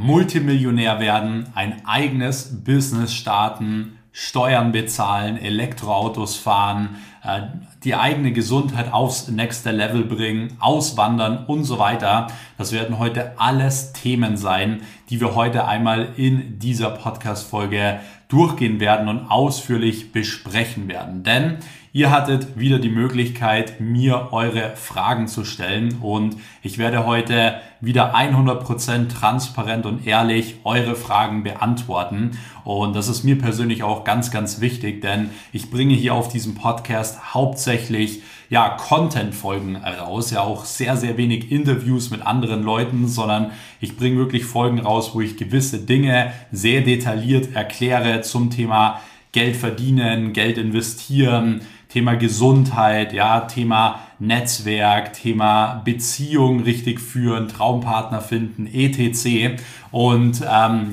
Multimillionär werden, ein eigenes Business starten, Steuern bezahlen, Elektroautos fahren, die eigene Gesundheit aufs nächste Level bringen, auswandern und so weiter. Das werden heute alles Themen sein, die wir heute einmal in dieser Podcast-Folge durchgehen werden und ausführlich besprechen werden. Denn ihr hattet wieder die Möglichkeit, mir eure Fragen zu stellen und ich werde heute wieder 100% transparent und ehrlich eure Fragen beantworten. Und das ist mir persönlich auch ganz, ganz wichtig, denn ich bringe hier auf diesem Podcast hauptsächlich Content-Folgen raus, auch sehr, sehr wenig Interviews mit anderen Leuten, sondern ich bringe wirklich Folgen raus, wo ich gewisse Dinge sehr detailliert erkläre zum Thema Geld verdienen, Geld investieren, Thema Gesundheit, Thema Netzwerk, Thema Beziehung richtig führen, Traumpartner finden, etc. Und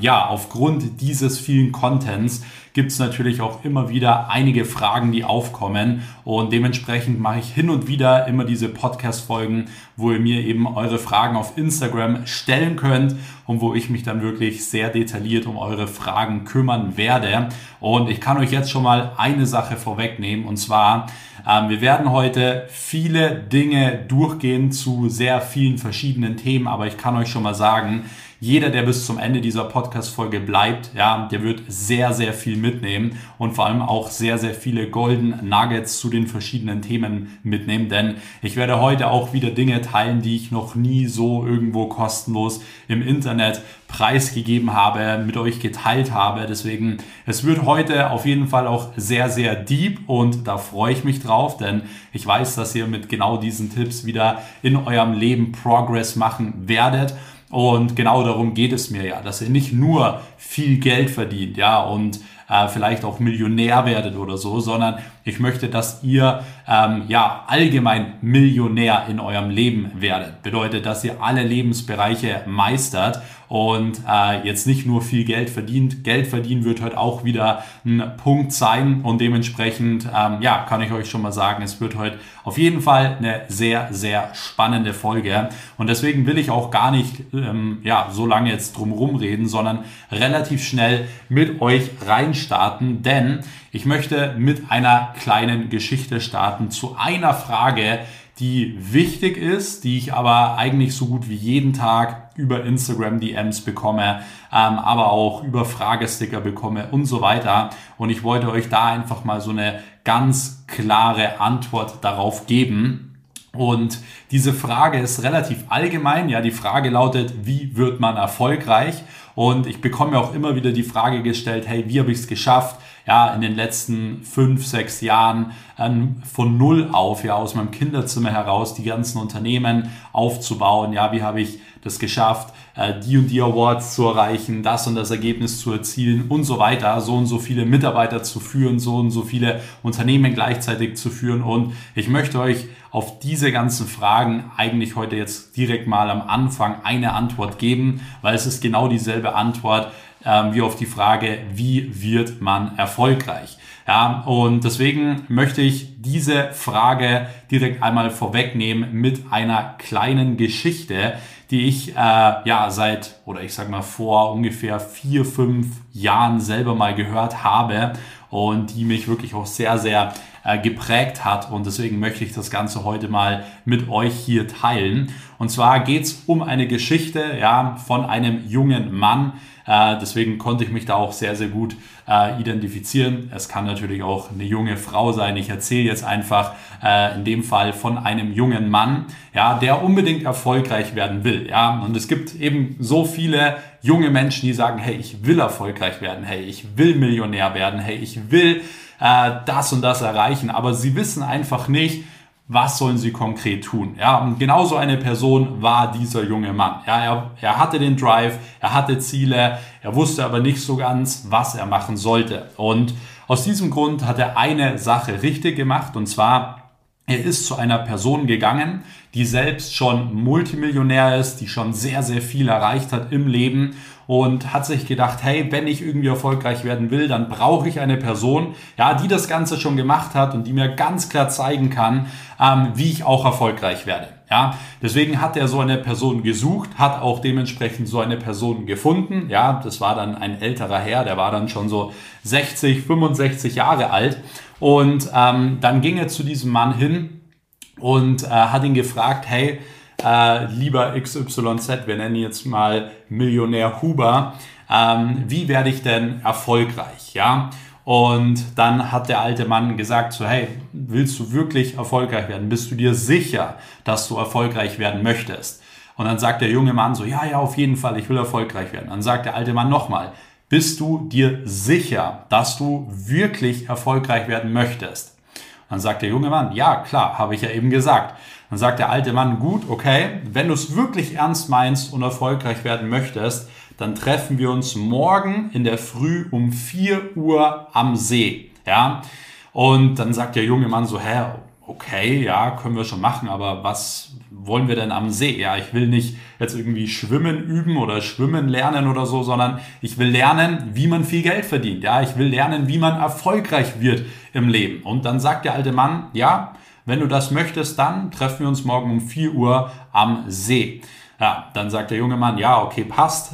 aufgrund dieses vielen Contents gibt es natürlich auch immer wieder einige Fragen, die aufkommen und dementsprechend mache ich hin und wieder immer diese Podcast-Folgen, wo ihr mir eben eure Fragen auf Instagram stellen könnt und wo ich mich dann wirklich sehr detailliert um eure Fragen kümmern werde. Und ich kann euch jetzt schon mal eine Sache vorwegnehmen und zwar, wir werden heute viele Dinge durchgehen zu sehr vielen verschiedenen Themen, aber ich kann euch schon mal sagen, jeder, der bis zum Ende dieser Podcast-Folge bleibt, der wird sehr, sehr viel mitnehmen und vor allem auch sehr, sehr viele Golden Nuggets zu den verschiedenen Themen mitnehmen, denn ich werde heute auch wieder Dinge teilen, die ich noch nie so irgendwo kostenlos im Internet preisgegeben habe, mit euch geteilt habe. Deswegen, es wird heute auf jeden Fall auch sehr, sehr deep und da freue ich mich drauf, denn ich weiß, dass ihr mit genau diesen Tipps wieder in eurem Leben Progress machen werdet. Und genau darum geht es mir dass ihr nicht nur viel Geld verdient, und vielleicht auch Millionär werdet oder so, sondern ich möchte, dass ihr allgemein Millionär in eurem Leben werdet. Bedeutet, dass ihr alle Lebensbereiche meistert und jetzt nicht nur viel Geld verdient. Geld verdienen wird heute auch wieder ein Punkt sein und dementsprechend kann ich euch schon mal sagen, es wird heute auf jeden Fall eine sehr, sehr spannende Folge und deswegen will ich auch gar nicht so lange jetzt drumherum reden, sondern relativ schnell mit euch reinstarten, denn ich möchte mit einer kleinen Geschichte starten zu einer Frage, die wichtig ist, die ich aber eigentlich so gut wie jeden Tag über Instagram-DMs bekomme, aber auch über Fragesticker bekomme und so weiter. Und ich wollte euch da einfach mal so eine ganz klare Antwort darauf geben. Und diese Frage ist relativ allgemein. Die Frage lautet, wie wird man erfolgreich? Und ich bekomme auch immer wieder die Frage gestellt, hey, wie habe ich es geschafft? In den letzten 5-6 Jahren von null auf, aus meinem Kinderzimmer heraus die ganzen Unternehmen aufzubauen. Wie habe ich das geschafft, die und die Awards zu erreichen, das und das Ergebnis zu erzielen und so weiter, so und so viele Mitarbeiter zu führen, so und so viele Unternehmen gleichzeitig zu führen. Und ich möchte euch auf diese ganzen Fragen eigentlich heute jetzt direkt mal am Anfang eine Antwort geben, weil es ist genau dieselbe Antwort wie auf die Frage, wie wird man erfolgreich? Und deswegen möchte ich diese Frage direkt einmal vorwegnehmen mit einer kleinen Geschichte, die ich vor ungefähr 4-5 Jahren selber mal gehört habe und die mich wirklich auch sehr, sehr geprägt hat. Und deswegen möchte ich das Ganze heute mal mit euch hier teilen. Und zwar geht es um eine Geschichte von einem jungen Mann. Deswegen konnte ich mich da auch sehr, sehr gut identifizieren. Es kann natürlich auch eine junge Frau sein. Ich erzähle jetzt einfach in dem Fall von einem jungen Mann, der unbedingt erfolgreich werden will. Und es gibt eben so viele junge Menschen, die sagen, hey, ich will erfolgreich werden, hey, ich will Millionär werden, hey, ich will das und das erreichen. Aber sie wissen einfach nicht, was sollen sie konkret tun? Und genauso eine Person war dieser junge Mann. Er hatte den Drive, er hatte Ziele, er wusste aber nicht so ganz, was er machen sollte. Und aus diesem Grund hat er eine Sache richtig gemacht und zwar, er ist zu einer Person gegangen, die selbst schon Multimillionär ist, die schon sehr, sehr viel erreicht hat im Leben und hat sich gedacht, hey, wenn ich irgendwie erfolgreich werden will, dann brauche ich eine Person, ja, die das Ganze schon gemacht hat und die mir ganz klar zeigen kann, wie ich auch erfolgreich werde. Ja, deswegen hat er so eine Person gesucht, hat auch dementsprechend so eine Person gefunden. Ja, das war dann ein älterer Herr, der war dann schon so 60, 65 Jahre alt. Und dann ging er zu diesem Mann hin und hat ihn gefragt, hey, lieber XYZ, wir nennen jetzt mal Millionär Huber, wie werde ich denn erfolgreich? Ja. Und dann hat der alte Mann gesagt so, hey, willst du wirklich erfolgreich werden? Bist du dir sicher, dass du erfolgreich werden möchtest? Und dann sagt der junge Mann so, ja, auf jeden Fall, ich will erfolgreich werden. Dann sagt der alte Mann nochmal, bist du dir sicher, dass du wirklich erfolgreich werden möchtest? Und dann sagt der junge Mann, ja, klar, habe ich ja eben gesagt. Dann sagt der alte Mann, gut, okay, wenn du es wirklich ernst meinst und erfolgreich werden möchtest, dann treffen wir uns morgen in der Früh um 4 Uhr am See. Ja? Und dann sagt der junge Mann so, hä, okay, ja, können wir schon machen, aber was wollen wir denn am See? Ja, ich will nicht jetzt irgendwie schwimmen üben oder schwimmen lernen oder so, sondern ich will lernen, wie man viel Geld verdient. Ja, ich will lernen, wie man erfolgreich wird im Leben. Und dann sagt der alte Mann, ja, wenn du das möchtest, dann treffen wir uns morgen um 4 Uhr am See. Ja, dann sagt der junge Mann, ja, okay, passt.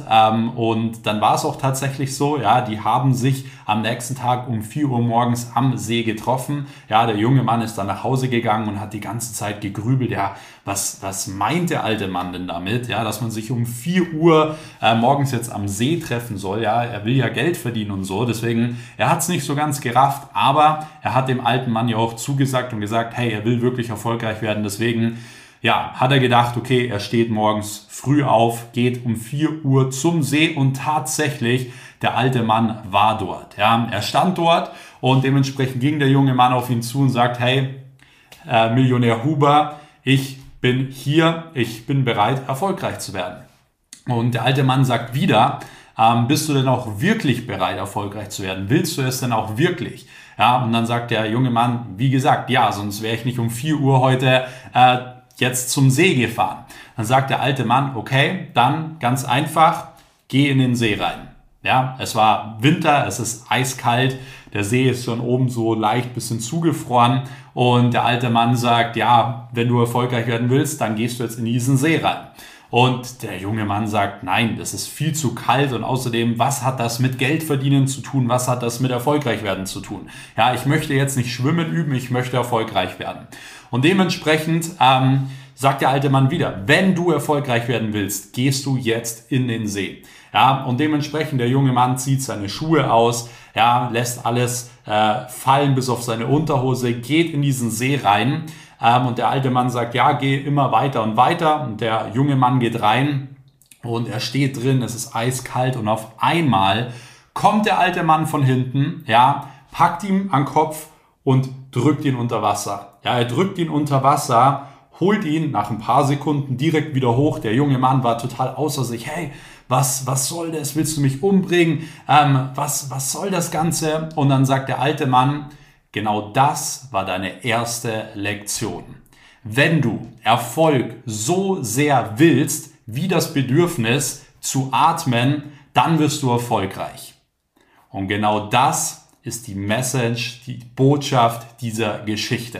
Und dann war es auch tatsächlich so, ja, die haben sich am nächsten Tag um 4 Uhr morgens am See getroffen. Ja, der junge Mann ist dann nach Hause gegangen und hat die ganze Zeit gegrübelt, ja, was meint der alte Mann denn damit, ja, dass man sich um 4 Uhr morgens jetzt am See treffen soll, ja, er will ja Geld verdienen und so, deswegen, er hat es nicht so ganz gerafft, aber er hat dem alten Mann ja auch zugesagt und gesagt, hey, er will wirklich erfolgreich werden, deswegen, ja, hat er gedacht, okay, er steht morgens früh auf, geht um 4 Uhr zum See und tatsächlich, der alte Mann war dort. Ja, er stand dort und dementsprechend ging der junge Mann auf ihn zu und sagt, hey, Millionär Huber, ich bin hier, ich bin bereit, erfolgreich zu werden. Und der alte Mann sagt wieder, bist du denn auch wirklich bereit, erfolgreich zu werden? Willst du es denn auch wirklich? Ja, und dann sagt der junge Mann, wie gesagt, ja, sonst wäre ich nicht um 4 Uhr heute jetzt zum See gefahren. Dann sagt der alte Mann, okay, dann ganz einfach, geh in den See rein. Ja, es war Winter, es ist eiskalt, der See ist schon oben so leicht bisschen zugefroren und der alte Mann sagt, ja, wenn du erfolgreich werden willst, dann gehst du jetzt in diesen See rein. Und der junge Mann sagt, nein, das ist viel zu kalt und außerdem, was hat das mit Geld verdienen zu tun? Was hat das mit erfolgreich werden zu tun? Ja, ich möchte jetzt nicht schwimmen üben, ich möchte erfolgreich werden. Und dementsprechend sagt der alte Mann wieder, wenn du erfolgreich werden willst, gehst du jetzt in den See. Ja, und dementsprechend der junge Mann zieht seine Schuhe aus, ja, lässt alles fallen bis auf seine Unterhose, geht in diesen See rein. Und der alte Mann sagt, ja, geh immer weiter und weiter. Und der junge Mann geht rein und er steht drin, es ist eiskalt. Und auf einmal kommt der alte Mann von hinten, ja, packt ihn an den Kopf und drückt ihn unter Wasser. Ja, er drückt ihn unter Wasser, holt ihn nach ein paar Sekunden direkt wieder hoch. Der junge Mann war total außer sich. Hey, was soll das? Willst du mich umbringen? Was soll das Ganze? Und dann sagt der alte Mann, genau das war deine erste Lektion. Wenn du Erfolg so sehr willst, wie das Bedürfnis zu atmen, dann wirst du erfolgreich. Und genau das ist die Message, die Botschaft dieser Geschichte.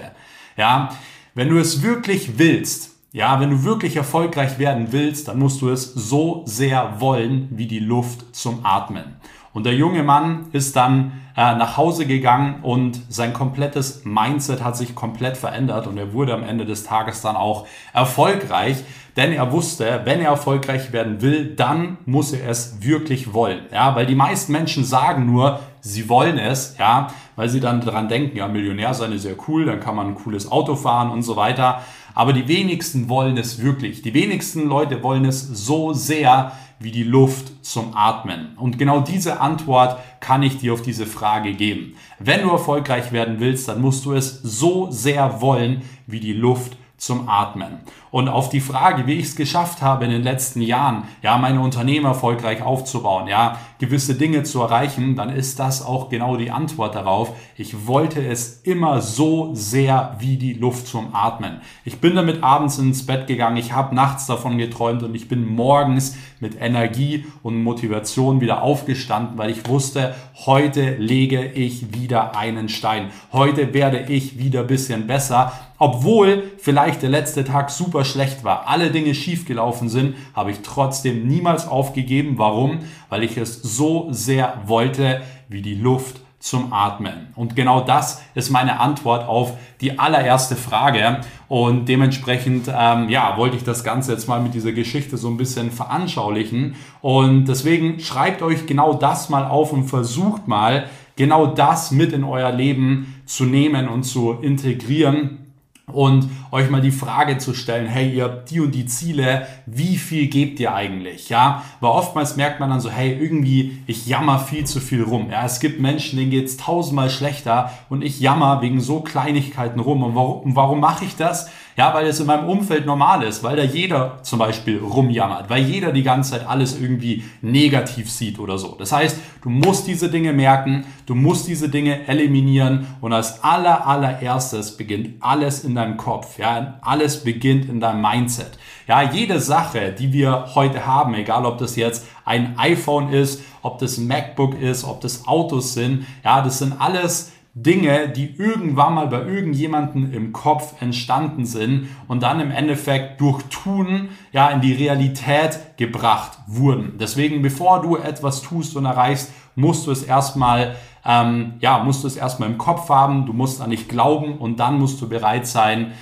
Ja, wenn du es wirklich willst, ja, wenn du wirklich erfolgreich werden willst, dann musst du es so sehr wollen, wie die Luft zum Atmen. Und der junge Mann ist dann nach Hause gegangen und sein komplettes Mindset hat sich komplett verändert und er wurde am Ende des Tages dann auch erfolgreich, denn er wusste, wenn er erfolgreich werden will, dann muss er es wirklich wollen. Ja, weil die meisten Menschen sagen nur, sie wollen es, ja, weil sie dann daran denken, ja, Millionär sein ist ja cool, dann kann man ein cooles Auto fahren und so weiter. Aber die wenigsten wollen es wirklich. Die wenigsten Leute wollen es so sehr, wie die Luft zum Atmen. Und genau diese Antwort kann ich dir auf diese Frage geben. Wenn du erfolgreich werden willst, dann musst du es so sehr wollen, wie die Luft zum Atmen. Und auf die Frage, wie ich es geschafft habe in den letzten Jahren, ja, meine Unternehmen erfolgreich aufzubauen, ja, gewisse Dinge zu erreichen, dann ist das auch genau die Antwort darauf. Ich wollte es immer so sehr wie die Luft zum Atmen. Ich bin damit abends ins Bett gegangen, ich habe nachts davon geträumt und ich bin morgens mit Energie und Motivation wieder aufgestanden, weil ich wusste, heute lege ich wieder einen Stein. Heute werde ich wieder ein bisschen besser. Obwohl vielleicht der letzte Tag super schlecht war, alle Dinge schiefgelaufen sind, habe ich trotzdem niemals aufgegeben. Warum? Weil ich es so sehr wollte, wie die Luft zum Atmen. Und genau das ist meine Antwort auf die allererste Frage. Und dementsprechend wollte ich das Ganze jetzt mal mit dieser Geschichte so ein bisschen veranschaulichen. Und deswegen schreibt euch genau das mal auf und versucht mal, genau das mit in euer Leben zu nehmen und zu integrieren. Und euch mal die Frage zu stellen, hey, ihr habt die und die Ziele, wie viel gebt ihr eigentlich? Ja, weil oftmals merkt man dann so, hey, irgendwie, ich jammer viel zu viel rum. Ja, es gibt Menschen, denen geht es tausendmal schlechter und ich jammer wegen so Kleinigkeiten rum. Und warum mache ich das? Ja, weil es in meinem Umfeld normal ist, weil da jeder zum Beispiel rumjammert, weil jeder die ganze Zeit alles irgendwie negativ sieht oder so. Das heißt, du musst diese Dinge merken, du musst diese Dinge eliminieren und als allererstes beginnt alles in deinem Kopf, ja, alles beginnt in deinem Mindset. Ja, jede Sache, die wir heute haben, egal ob das jetzt ein iPhone ist, ob das ein MacBook ist, ob das Autos sind, ja, das sind alles Dinge, die irgendwann mal bei irgendjemanden im Kopf entstanden sind und dann im Endeffekt durch Tun ja in die Realität gebracht wurden. Deswegen, bevor du etwas tust und erreichst, musst du es erstmal im Kopf haben, du musst an dich glauben und dann musst du bereit sein,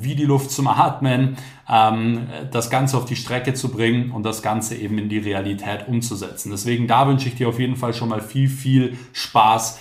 wie die Luft zum Atmen, das Ganze auf die Strecke zu bringen und das Ganze eben in die Realität umzusetzen. Deswegen, da wünsche ich dir auf jeden Fall schon mal viel, viel Spaß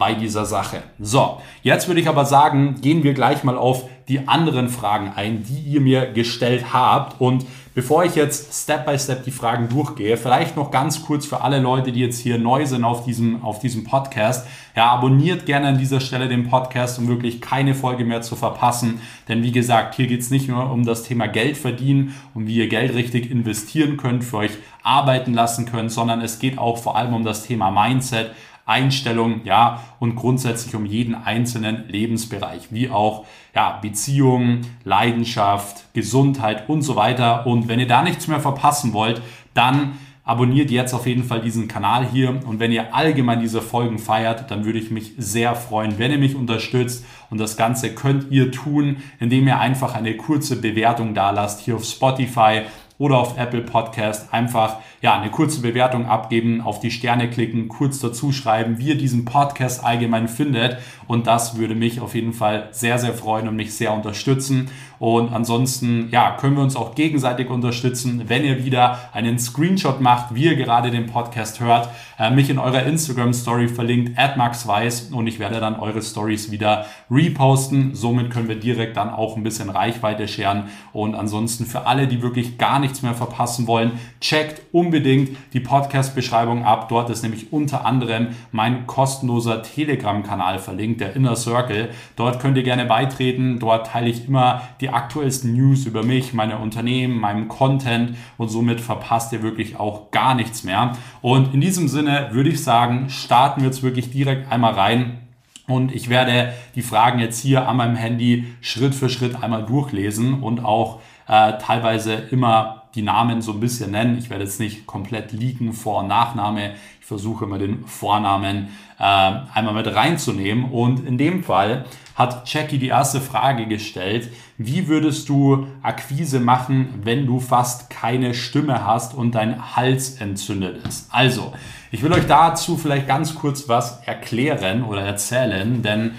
bei dieser Sache. So, jetzt würde ich aber sagen, gehen wir gleich mal auf die anderen Fragen ein, die ihr mir gestellt habt. Und bevor ich jetzt Step by Step die Fragen durchgehe, vielleicht noch ganz kurz für alle Leute, die jetzt hier neu sind auf diesem Podcast. Ja, abonniert gerne an dieser Stelle den Podcast, um wirklich keine Folge mehr zu verpassen. Denn wie gesagt, hier geht's nicht nur um das Thema Geld verdienen und wie ihr Geld richtig investieren könnt, für euch arbeiten lassen könnt, sondern es geht auch vor allem um das Thema Mindset, Einstellung, ja, und grundsätzlich um jeden einzelnen Lebensbereich, wie auch, ja, Beziehungen, Leidenschaft, Gesundheit und so weiter. Und wenn ihr da nichts mehr verpassen wollt, dann abonniert jetzt auf jeden Fall diesen Kanal hier. Und wenn ihr allgemein diese Folgen feiert, dann würde ich mich sehr freuen, wenn ihr mich unterstützt. Und das Ganze könnt ihr tun, indem ihr einfach eine kurze Bewertung da lasst hier auf Spotify oder auf Apple Podcast. Einfach ja eine kurze Bewertung abgeben, auf die Sterne klicken, kurz dazu schreiben, wie ihr diesen Podcast allgemein findet. Und das würde mich auf jeden Fall sehr, sehr freuen und mich sehr unterstützen. Und ansonsten ja, können wir uns auch gegenseitig unterstützen, wenn ihr wieder einen Screenshot macht, wie ihr gerade den Podcast hört, mich in eurer Instagram-Story verlinkt, @maxweiss, und ich werde dann eure Stories wieder reposten. Somit können wir direkt dann auch ein bisschen Reichweite scheren. Und ansonsten für alle, die wirklich gar nichts mehr verpassen wollen, checkt unbedingt die Podcast-Beschreibung ab. Dort ist nämlich unter anderem mein kostenloser Telegram-Kanal verlinkt, der Inner Circle. Dort könnt ihr gerne beitreten. Dort teile ich immer die aktuellsten News über mich, meine Unternehmen, meinem Content, und somit verpasst ihr wirklich auch gar nichts mehr. Und in diesem Sinne würde ich sagen, starten wir jetzt wirklich direkt einmal rein. Und ich werde die Fragen jetzt hier an meinem Handy Schritt für Schritt einmal durchlesen und auch teilweise immer die Namen so ein bisschen nennen. Ich werde jetzt nicht komplett leaken, Vor- und Nachname. Ich versuche immer den Vornamen einmal mit reinzunehmen. Und in dem Fall hat Jackie die erste Frage gestellt: Wie würdest du Akquise machen, wenn du fast keine Stimme hast und dein Hals entzündet ist? Also, ich will euch dazu vielleicht ganz kurz was erklären oder erzählen, denn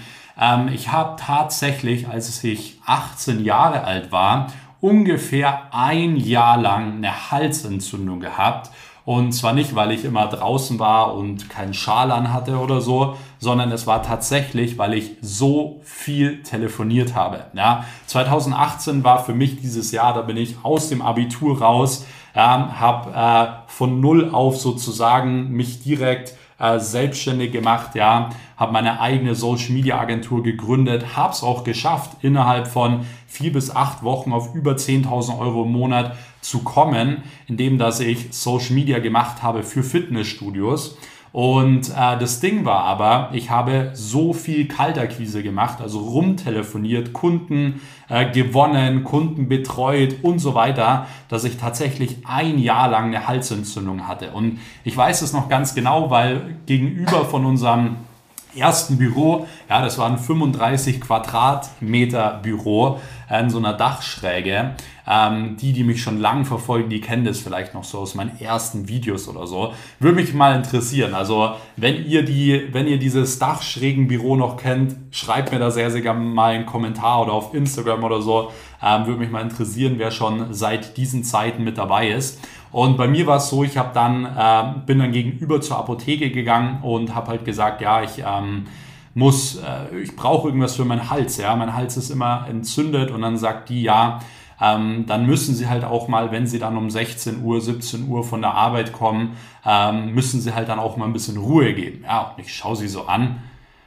ich habe tatsächlich, als ich 18 Jahre alt war, ungefähr ein Jahr lang eine Halsentzündung gehabt. Und zwar nicht, weil ich immer draußen war und keinen Schal an hatte oder so, sondern es war tatsächlich, weil ich so viel telefoniert habe. Ja, 2018 war für mich dieses Jahr, da bin ich aus dem Abitur raus, habe von null auf sozusagen mich direkt selbstständig gemacht, ja, habe meine eigene Social Media Agentur gegründet, habe es auch geschafft, innerhalb von 4 bis 8 Wochen auf über 10.000 Euro im Monat zu kommen, indem dass ich Social Media gemacht habe für Fitnessstudios. Und das Ding war aber, ich habe so viel Kaltakquise gemacht, also rumtelefoniert, Kunden gewonnen, Kunden betreut und so weiter, dass ich tatsächlich 1 Jahr lang eine Halsentzündung hatte. Und ich weiß es noch ganz genau, weil gegenüber von unserem ersten Büro, ja, das war ein 35 Quadratmeter Büro in so einer Dachschräge. Die mich schon lange verfolgen, die kennen das vielleicht noch so aus meinen ersten Videos oder so. Würde mich mal interessieren. Also wenn ihr dieses Dachschrägenbüro noch kennt, schreibt mir da sehr, sehr gerne mal einen Kommentar oder auf Instagram oder so. Würde mich mal interessieren, wer schon seit diesen Zeiten mit dabei ist. Und bei mir war es so, ich habe dann bin dann gegenüber zur Apotheke gegangen und habe halt gesagt, ja, ich brauche irgendwas für meinen Hals. Ja, mein Hals ist immer entzündet und dann sagt die, ja, dann müssen sie halt auch mal, wenn sie dann um 16 Uhr, 17 Uhr von der Arbeit kommen, müssen sie halt dann auch mal ein bisschen Ruhe geben. Ja, und ich schaue sie so an,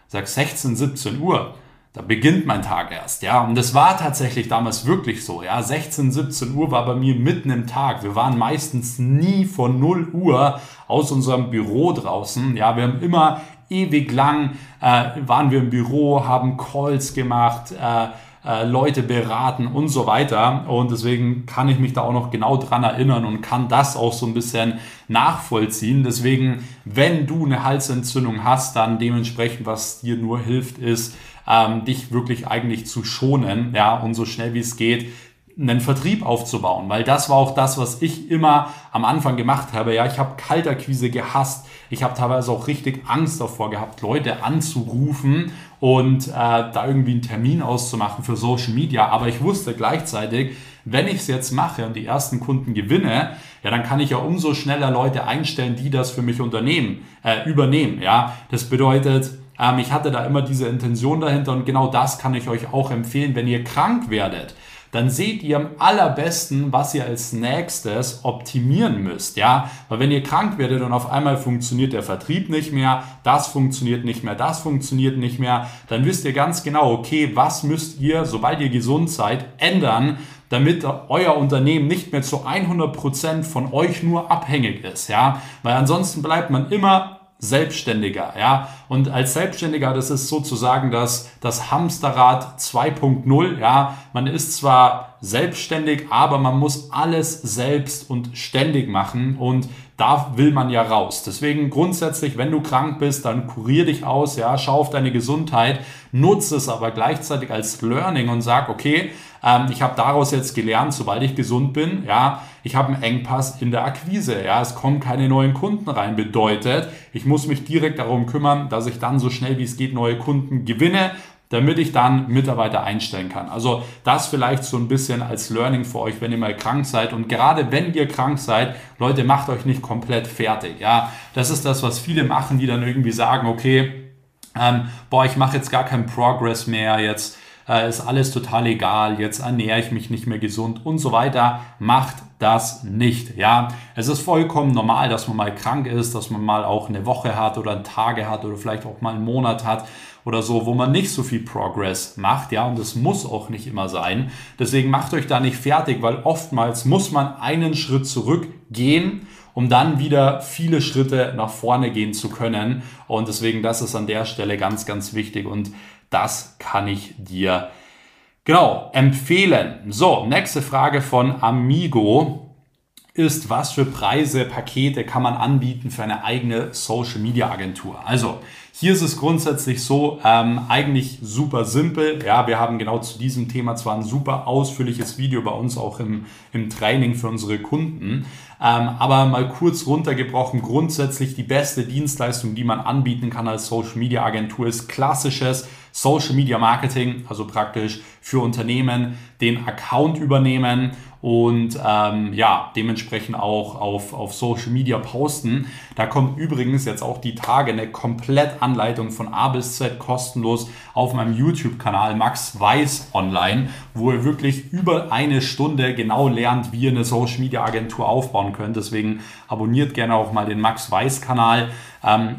sage 16, 17 Uhr, da beginnt mein Tag erst. Ja, und das war tatsächlich damals wirklich so. Ja, 16, 17 Uhr war bei mir mitten im Tag. Wir waren meistens nie von 0 Uhr aus unserem Büro draußen. Ja, wir haben immer ewig lang, waren wir im Büro, haben Calls gemacht, Leute beraten und so weiter, und deswegen kann ich mich da auch noch genau dran erinnern und kann das auch so ein bisschen nachvollziehen. Deswegen, wenn du eine Halsentzündung hast, dann dementsprechend, was dir nur hilft, ist, dich wirklich eigentlich zu schonen, ja, und so schnell wie es geht einen Vertrieb aufzubauen, weil das war auch das, was ich immer am Anfang gemacht habe. Ja, ich habe Kaltakquise gehasst. Ich habe teilweise auch richtig Angst davor gehabt, Leute anzurufen und da irgendwie einen Termin auszumachen für Social Media. Aber ich wusste gleichzeitig, wenn ich es jetzt mache und die ersten Kunden gewinne, ja, dann kann ich ja umso schneller Leute einstellen, die das für mich übernehmen. Ja, das bedeutet, ich hatte da immer diese Intention dahinter, und genau das kann ich euch auch empfehlen, wenn ihr krank werdet. Dann seht ihr am allerbesten, was ihr als nächstes optimieren müsst, ja, weil wenn ihr krank werdet und auf einmal funktioniert der Vertrieb nicht mehr, das funktioniert nicht mehr, dann wisst ihr ganz genau, okay, was müsst ihr, sobald ihr gesund seid, ändern, damit euer Unternehmen nicht mehr zu 100% von euch nur abhängig ist, ja, weil ansonsten bleibt man immer Selbstständiger, ja, und als Selbstständiger, das ist sozusagen das Hamsterrad 2.0, ja, man ist zwar selbstständig, aber man muss alles selbst und ständig machen, und da will man ja raus. Deswegen grundsätzlich, wenn du krank bist, dann kurier dich aus, ja, schau auf deine Gesundheit, nutze es aber gleichzeitig als Learning und sag, okay, ich habe daraus jetzt gelernt, sobald ich gesund bin, ja, ich habe einen Engpass in der Akquise, ja, es kommen keine neuen Kunden rein, bedeutet, ich muss mich direkt darum kümmern, dass ich dann so schnell wie es geht neue Kunden gewinne, damit ich dann Mitarbeiter einstellen kann. Also das vielleicht so ein bisschen als Learning für euch, wenn ihr mal krank seid. Und gerade wenn ihr krank seid, Leute, macht euch nicht komplett fertig, ja. Das ist das, was viele machen, die dann irgendwie sagen, okay, ich mache jetzt gar keinen Progress mehr, jetzt ist alles total egal, jetzt ernähre ich mich nicht mehr gesund und so weiter. Macht das nicht, ja. Es ist vollkommen normal, dass man mal krank ist, dass man mal auch eine Woche hat oder Tage hat oder vielleicht auch mal einen Monat hat oder so, wo man nicht so viel Progress macht, ja. Und das muss auch nicht immer sein. Deswegen macht euch da nicht fertig, weil oftmals muss man einen Schritt zurückgehen, um dann wieder viele Schritte nach vorne gehen zu können. Und deswegen, das ist an der Stelle ganz, ganz wichtig, und das kann ich dir genau empfehlen. So, nächste Frage von Amigo ist, was für Preise, Pakete kann man anbieten für eine eigene Social Media Agentur? Also hier ist es grundsätzlich so, eigentlich super simpel. Ja, wir haben genau zu diesem Thema zwar ein super ausführliches Video bei uns auch im Training für unsere Kunden, aber mal kurz runtergebrochen, grundsätzlich die beste Dienstleistung, die man anbieten kann als Social Media Agentur, ist klassisches Social Media Marketing, also praktisch für Unternehmen den Account übernehmen und dementsprechend auch auf Social Media posten. Da kommt übrigens jetzt auch die Tage eine Komplettanleitung von A bis Z kostenlos auf meinem YouTube-Kanal Max Weiß online, wo ihr wirklich über 1 Stunde genau lernt, wie ihr eine Social Media Agentur aufbauen könnt. Deswegen abonniert gerne auch mal den Max Weiß Kanal.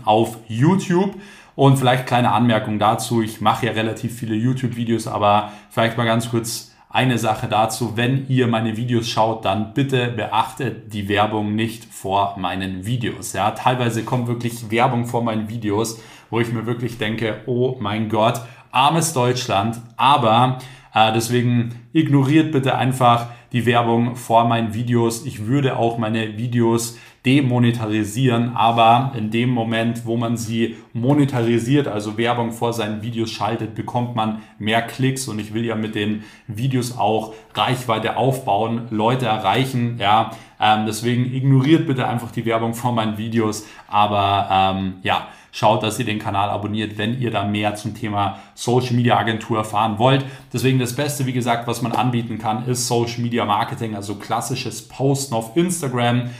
auf YouTube. Und vielleicht kleine Anmerkung dazu, ich mache ja relativ viele YouTube-Videos, aber vielleicht mal ganz kurz eine Sache dazu: Wenn ihr meine Videos schaut, dann bitte beachtet die Werbung nicht vor meinen Videos. Ja, teilweise kommt wirklich Werbung vor meinen Videos, wo ich mir wirklich denke, oh mein Gott, armes Deutschland, aber deswegen ignoriert bitte einfach die Werbung vor meinen Videos. Ich würde auch meine Videos demonetarisieren, aber in dem Moment, wo man sie monetarisiert, also Werbung vor seinen Videos schaltet, bekommt man mehr Klicks, und ich will ja mit den Videos auch Reichweite aufbauen, Leute erreichen, ja, deswegen ignoriert bitte einfach die Werbung vor meinen Videos, aber ja, schaut, dass ihr den Kanal abonniert, wenn ihr da mehr zum Thema Social Media Agentur erfahren wollt. Deswegen das Beste, wie gesagt, was man anbieten kann, ist Social Media Marketing, also klassisches Posten auf Instagram,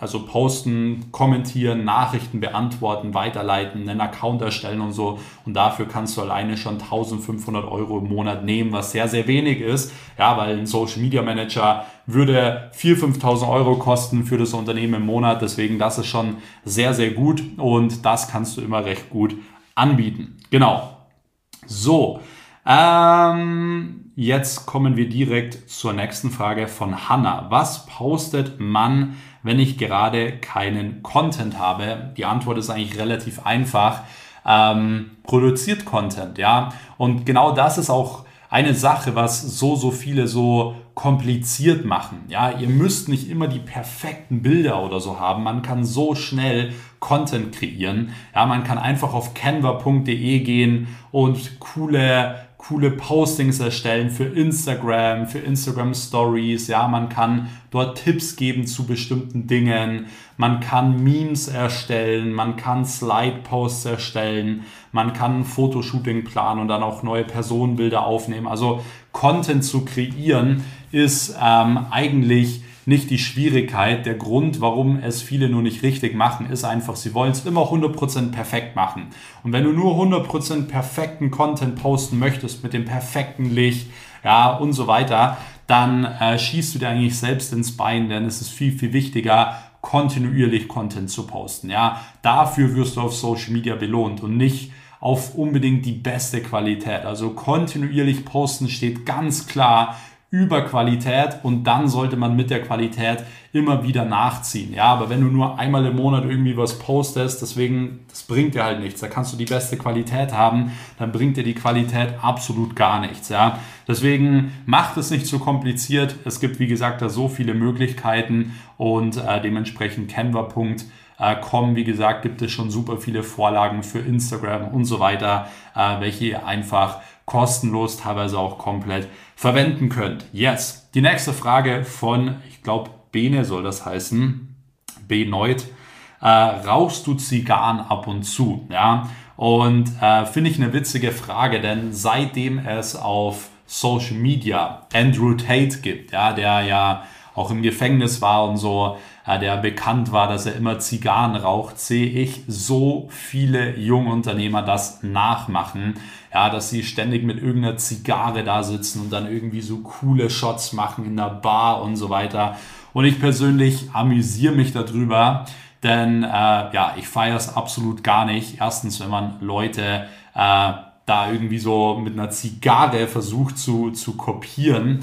also posten, kommentieren, Nachrichten beantworten, weiterleiten, einen Account erstellen und so. Und dafür kannst du alleine schon 1.500 € im Monat nehmen, was sehr, sehr wenig ist. Ja, weil ein Social Media Manager würde 4.000, 5.000 Euro kosten für das Unternehmen im Monat. Deswegen, das ist schon sehr, sehr gut. Und das kannst du immer recht gut anbieten. Genau. So. Jetzt kommen wir direkt zur nächsten Frage von Hanna. Was postet man, wenn ich gerade keinen Content habe? Die Antwort ist eigentlich relativ einfach. Produziert Content, ja. Und genau das ist auch eine Sache, was so viele so kompliziert machen. Ja, ihr müsst nicht immer die perfekten Bilder oder so haben. Man kann so schnell Content kreieren. Ja, man kann einfach auf canva.de gehen und coole Postings erstellen für Instagram Stories, ja, man kann dort Tipps geben zu bestimmten Dingen, man kann Memes erstellen, man kann Slide-Posts erstellen, man kann ein Fotoshooting planen und dann auch neue Personenbilder aufnehmen. Also Content zu kreieren ist eigentlich nicht die Schwierigkeit. Der Grund, warum es viele nur nicht richtig machen, ist einfach, sie wollen es immer 100% perfekt machen. Und wenn du nur 100% perfekten Content posten möchtest, mit dem perfekten Licht, ja, und so weiter, dann schießt du dir eigentlich selbst ins Bein, denn es ist viel, viel wichtiger, kontinuierlich Content zu posten. Ja, dafür wirst du auf Social Media belohnt und nicht auf unbedingt die beste Qualität. Also kontinuierlich posten steht ganz klar über Qualität, und dann sollte man mit der Qualität immer wieder nachziehen. Ja, aber wenn du nur einmal im Monat irgendwie was postest, deswegen, das bringt dir halt nichts. Da kannst du die beste Qualität haben, dann bringt dir die Qualität absolut gar nichts. Ja, deswegen macht es nicht so kompliziert. Es gibt, wie gesagt, da so viele Möglichkeiten, und dementsprechend Canva.com, wie gesagt, gibt es schon super viele Vorlagen für Instagram und so weiter, welche ihr einfach kostenlos, teilweise auch komplett verwenden könnt. Yes. Die nächste Frage von, ich glaube, Bene soll das heißen, Benoit. Rauchst du Zigarren ab und zu? Ja, und finde ich eine witzige Frage, denn seitdem es auf Social Media Andrew Tate gibt, ja, der ja auch im Gefängnis war und so, der bekannt war, dass er immer Zigarren raucht, sehe ich so viele junge Unternehmer das nachmachen. Ja, dass sie ständig mit irgendeiner Zigarre da sitzen und dann irgendwie so coole Shots machen in der Bar und so weiter. Und ich persönlich amüsiere mich darüber, denn ja, ich feiere es absolut gar nicht. Erstens, wenn man Leute da irgendwie so mit einer Zigarre versucht zu kopieren,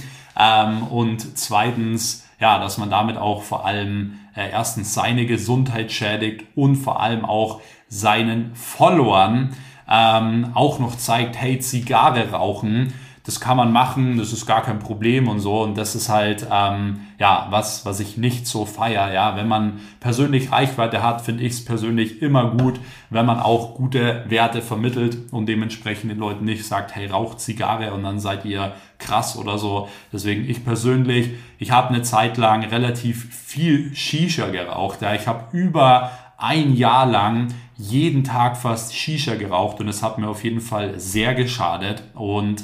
und zweitens, ja, dass man damit auch vor allem erstens seine Gesundheit schädigt und vor allem auch seinen Followern auch noch zeigt, hey, Zigarre rauchen, das kann man machen, das ist gar kein Problem und so. Und das ist halt ja, was ich nicht so feiere. Ja, wenn man persönlich Reichweite hat, finde ich es persönlich immer gut, wenn man auch gute Werte vermittelt und dementsprechend den Leuten nicht sagt, hey, raucht Zigarre und dann seid ihr krass oder so. Deswegen, ich persönlich, ich habe eine Zeit lang relativ viel Shisha geraucht. Ja, ich habe über ein Jahr lang jeden Tag fast Shisha geraucht, und es hat mir auf jeden Fall sehr geschadet, und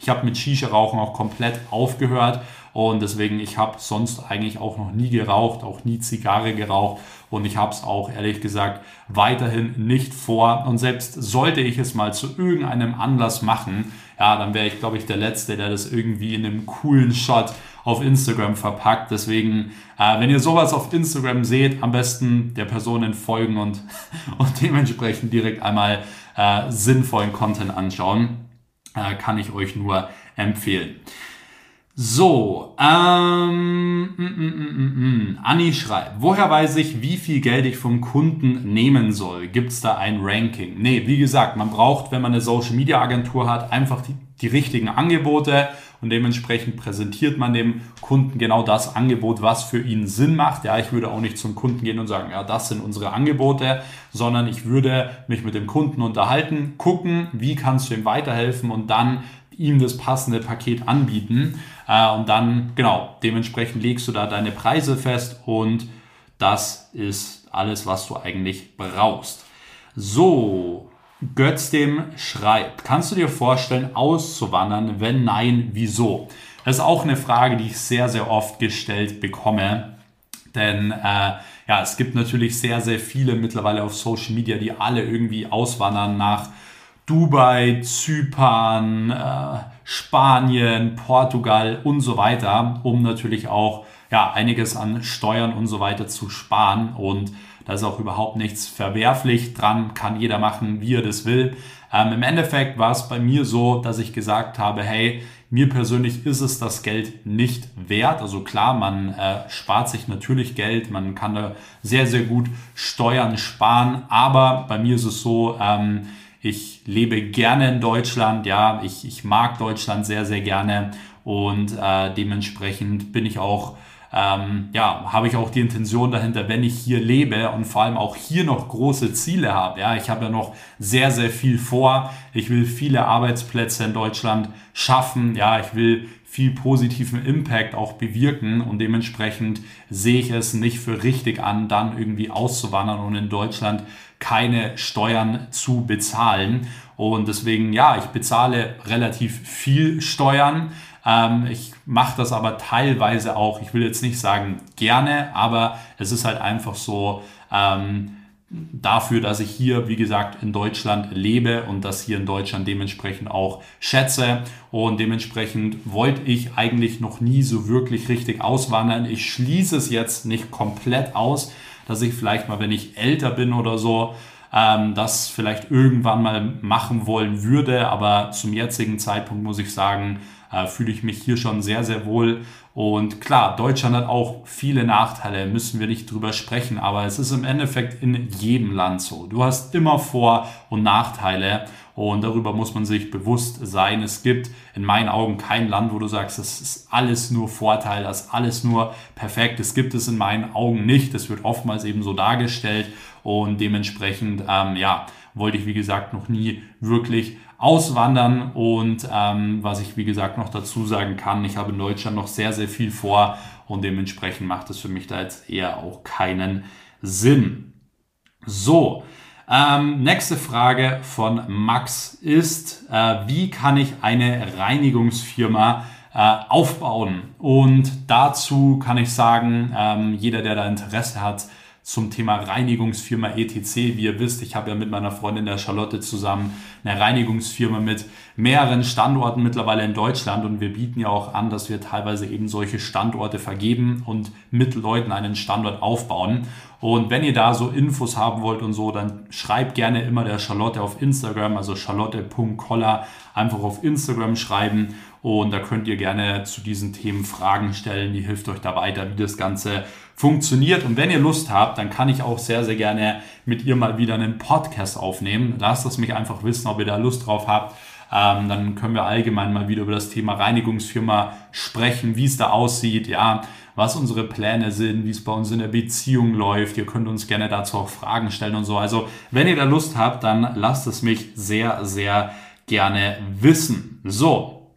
ich habe mit Shisha-Rauchen auch komplett aufgehört, und deswegen, ich habe sonst eigentlich auch noch nie geraucht, auch nie Zigarre geraucht, und ich habe es auch ehrlich gesagt weiterhin nicht vor, und selbst sollte ich es mal zu irgendeinem Anlass machen, ja, dann wäre ich, glaube ich, der Letzte, der das irgendwie in einem coolen Shot auf Instagram verpackt. Deswegen, wenn ihr sowas auf Instagram seht, am besten der Person entfolgen und dementsprechend direkt einmal sinnvollen Content anschauen. Kann ich euch nur empfehlen. So, Anni schreibt, woher weiß ich, wie viel Geld ich vom Kunden nehmen soll? Gibt's da ein Ranking? Nee, wie gesagt, man braucht, wenn man eine Social Media Agentur hat, einfach die richtigen Angebote und dementsprechend präsentiert man dem Kunden genau das Angebot, was für ihn Sinn macht. Ja, ich würde auch nicht zum Kunden gehen und sagen, ja, das sind unsere Angebote, sondern ich würde mich mit dem Kunden unterhalten, gucken, wie kannst du ihm weiterhelfen und dann ihm das passende Paket anbieten und dann, genau, dementsprechend legst du da deine Preise fest und das ist alles, was du eigentlich brauchst. So, Götzdem schreibt, kannst du dir vorstellen, auszuwandern? Wenn nein, wieso? Das ist auch eine Frage, die ich sehr, sehr oft gestellt bekomme, denn ja, es gibt natürlich sehr, sehr viele mittlerweile auf Social Media, die alle irgendwie auswandern nach Dubai, Zypern, Spanien, Portugal und so weiter, um natürlich auch ja, einiges an Steuern und so weiter zu sparen. Und da ist auch überhaupt nichts verwerflich dran, kann jeder machen, wie er das will. Im Endeffekt war es bei mir so, dass ich gesagt habe, hey, mir persönlich ist es das Geld nicht wert. Also klar, man spart sich natürlich Geld, man kann da sehr, sehr gut Steuern sparen, aber bei mir ist es so, ich lebe gerne in Deutschland, ja, ich mag Deutschland sehr, sehr gerne und dementsprechend bin ich auch, ja, habe ich auch die Intention dahinter, wenn ich hier lebe und vor allem auch hier noch große Ziele habe, ja, ich habe ja noch sehr, sehr viel vor, ich will viele Arbeitsplätze in Deutschland schaffen, ja, ich will viel positiven Impact auch bewirken und dementsprechend sehe ich es nicht für richtig an, dann irgendwie auszuwandern und in Deutschland keine Steuern zu bezahlen. Und deswegen, ja, ich bezahle relativ viel Steuern. Ich mache das aber teilweise auch, ich will jetzt nicht sagen gerne, aber es ist halt einfach so, dafür, dass ich hier, wie gesagt, in Deutschland lebe und das hier in Deutschland dementsprechend auch schätze. Und dementsprechend wollte ich eigentlich noch nie so wirklich richtig auswandern. Ich schließe es jetzt nicht komplett aus, dass ich vielleicht mal, wenn ich älter bin oder so, das vielleicht irgendwann mal machen wollen würde. Aber zum jetzigen Zeitpunkt muss ich sagen, fühle ich mich hier schon sehr, sehr wohl. Und klar, Deutschland hat auch viele Nachteile, müssen wir nicht drüber sprechen. Aber es ist im Endeffekt in jedem Land so. Du hast immer Vor- und Nachteile. Und darüber muss man sich bewusst sein. Es gibt in meinen Augen kein Land, wo du sagst, das ist alles nur Vorteil, das ist alles nur perfekt. Das gibt es in meinen Augen nicht. Das wird oftmals eben so dargestellt. Und dementsprechend, ja, wollte ich, wie gesagt, noch nie wirklich auswandern. Und was ich, wie gesagt, noch dazu sagen kann, ich habe in Deutschland noch sehr, sehr viel vor. Und dementsprechend macht es für mich da jetzt eher auch keinen Sinn. So. Nächste Frage von Max ist, wie kann ich eine Reinigungsfirma aufbauen? Und dazu kann ich sagen, jeder, der da Interesse hat zum Thema Reinigungsfirma etc., wie ihr wisst, ich habe ja mit meiner Freundin der Charlotte zusammen eine Reinigungsfirma mit mehreren Standorten mittlerweile in Deutschland und wir bieten ja auch an, dass wir teilweise eben solche Standorte vergeben und mit Leuten einen Standort aufbauen. Und wenn ihr da so Infos haben wollt und so, dann schreibt gerne immer der Charlotte auf Instagram, also charlotte.koller, einfach auf Instagram schreiben und da könnt ihr gerne zu diesen Themen Fragen stellen, die hilft euch da weiter, wie das Ganze funktioniert. Und wenn ihr Lust habt, dann kann ich auch sehr, sehr gerne mit ihr mal wieder einen Podcast aufnehmen. Lasst es mich einfach wissen, ob ihr da Lust drauf habt. Dann können wir allgemein mal wieder über das Thema Reinigungsfirma sprechen, wie es da aussieht, ja, was unsere Pläne sind, wie es bei uns in der Beziehung läuft. Ihr könnt uns gerne dazu auch Fragen stellen und so. Also, wenn ihr da Lust habt, dann lasst es mich sehr, sehr gerne wissen. So,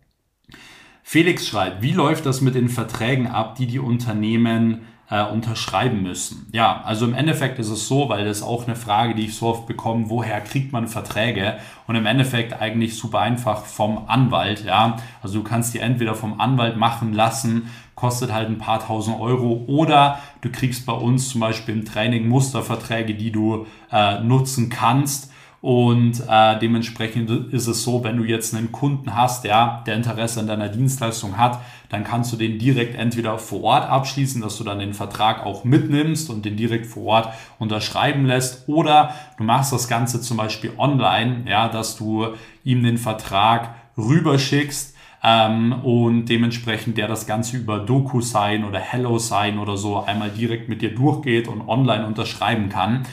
Felix schreibt, wie läuft das mit den Verträgen ab, die die Unternehmen unterschreiben müssen? Ja, also im Endeffekt ist es so, weil das ist auch eine Frage, die ich so oft bekomme, woher kriegt man Verträge? Und im Endeffekt eigentlich super einfach vom Anwalt, ja. Also du kannst die entweder vom Anwalt machen lassen, kostet halt ein paar tausend Euro, oder du kriegst bei uns zum Beispiel im Training Musterverträge, die du nutzen kannst. Und dementsprechend ist es so, wenn du jetzt einen Kunden hast, der Interesse an deiner Dienstleistung hat, dann kannst du den direkt entweder vor Ort abschließen, dass du dann den Vertrag auch mitnimmst und den direkt vor Ort unterschreiben lässt, oder du machst das Ganze zum Beispiel online, ja, dass du ihm den Vertrag rüberschickst und dementsprechend der das Ganze über DokuSign oder Hello Sign oder so einmal direkt mit dir durchgeht und online unterschreiben kann.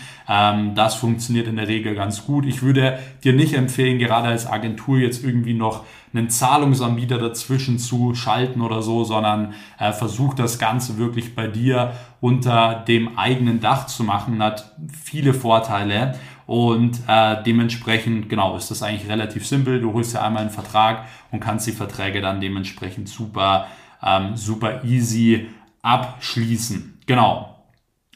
Das funktioniert in der Regel ganz gut. Ich würde dir nicht empfehlen, gerade als Agentur jetzt irgendwie noch einen Zahlungsanbieter dazwischen zu schalten oder so, sondern versuch das Ganze wirklich bei dir unter dem eigenen Dach zu machen. Hat viele Vorteile und dementsprechend, genau, ist das eigentlich relativ simpel. Du holst ja einmal einen Vertrag und kannst die Verträge dann dementsprechend super easy abschließen. Genau.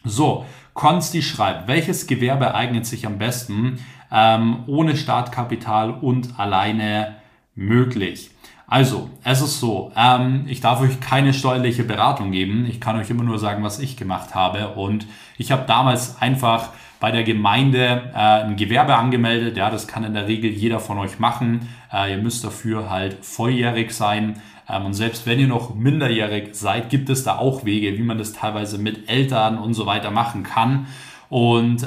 So, Konsti schreibt, welches Gewerbe eignet sich am besten ohne Startkapital und alleine möglich? Also, es ist so, ich darf euch keine steuerliche Beratung geben. Ich kann euch immer nur sagen, was ich gemacht habe. Und ich habe damals einfach bei der Gemeinde ein Gewerbe angemeldet. Ja, das kann in der Regel jeder von euch machen. Ihr müsst dafür halt volljährig sein. Und selbst wenn ihr noch minderjährig seid, gibt es da auch Wege, wie man das teilweise mit Eltern und so weiter machen kann. Und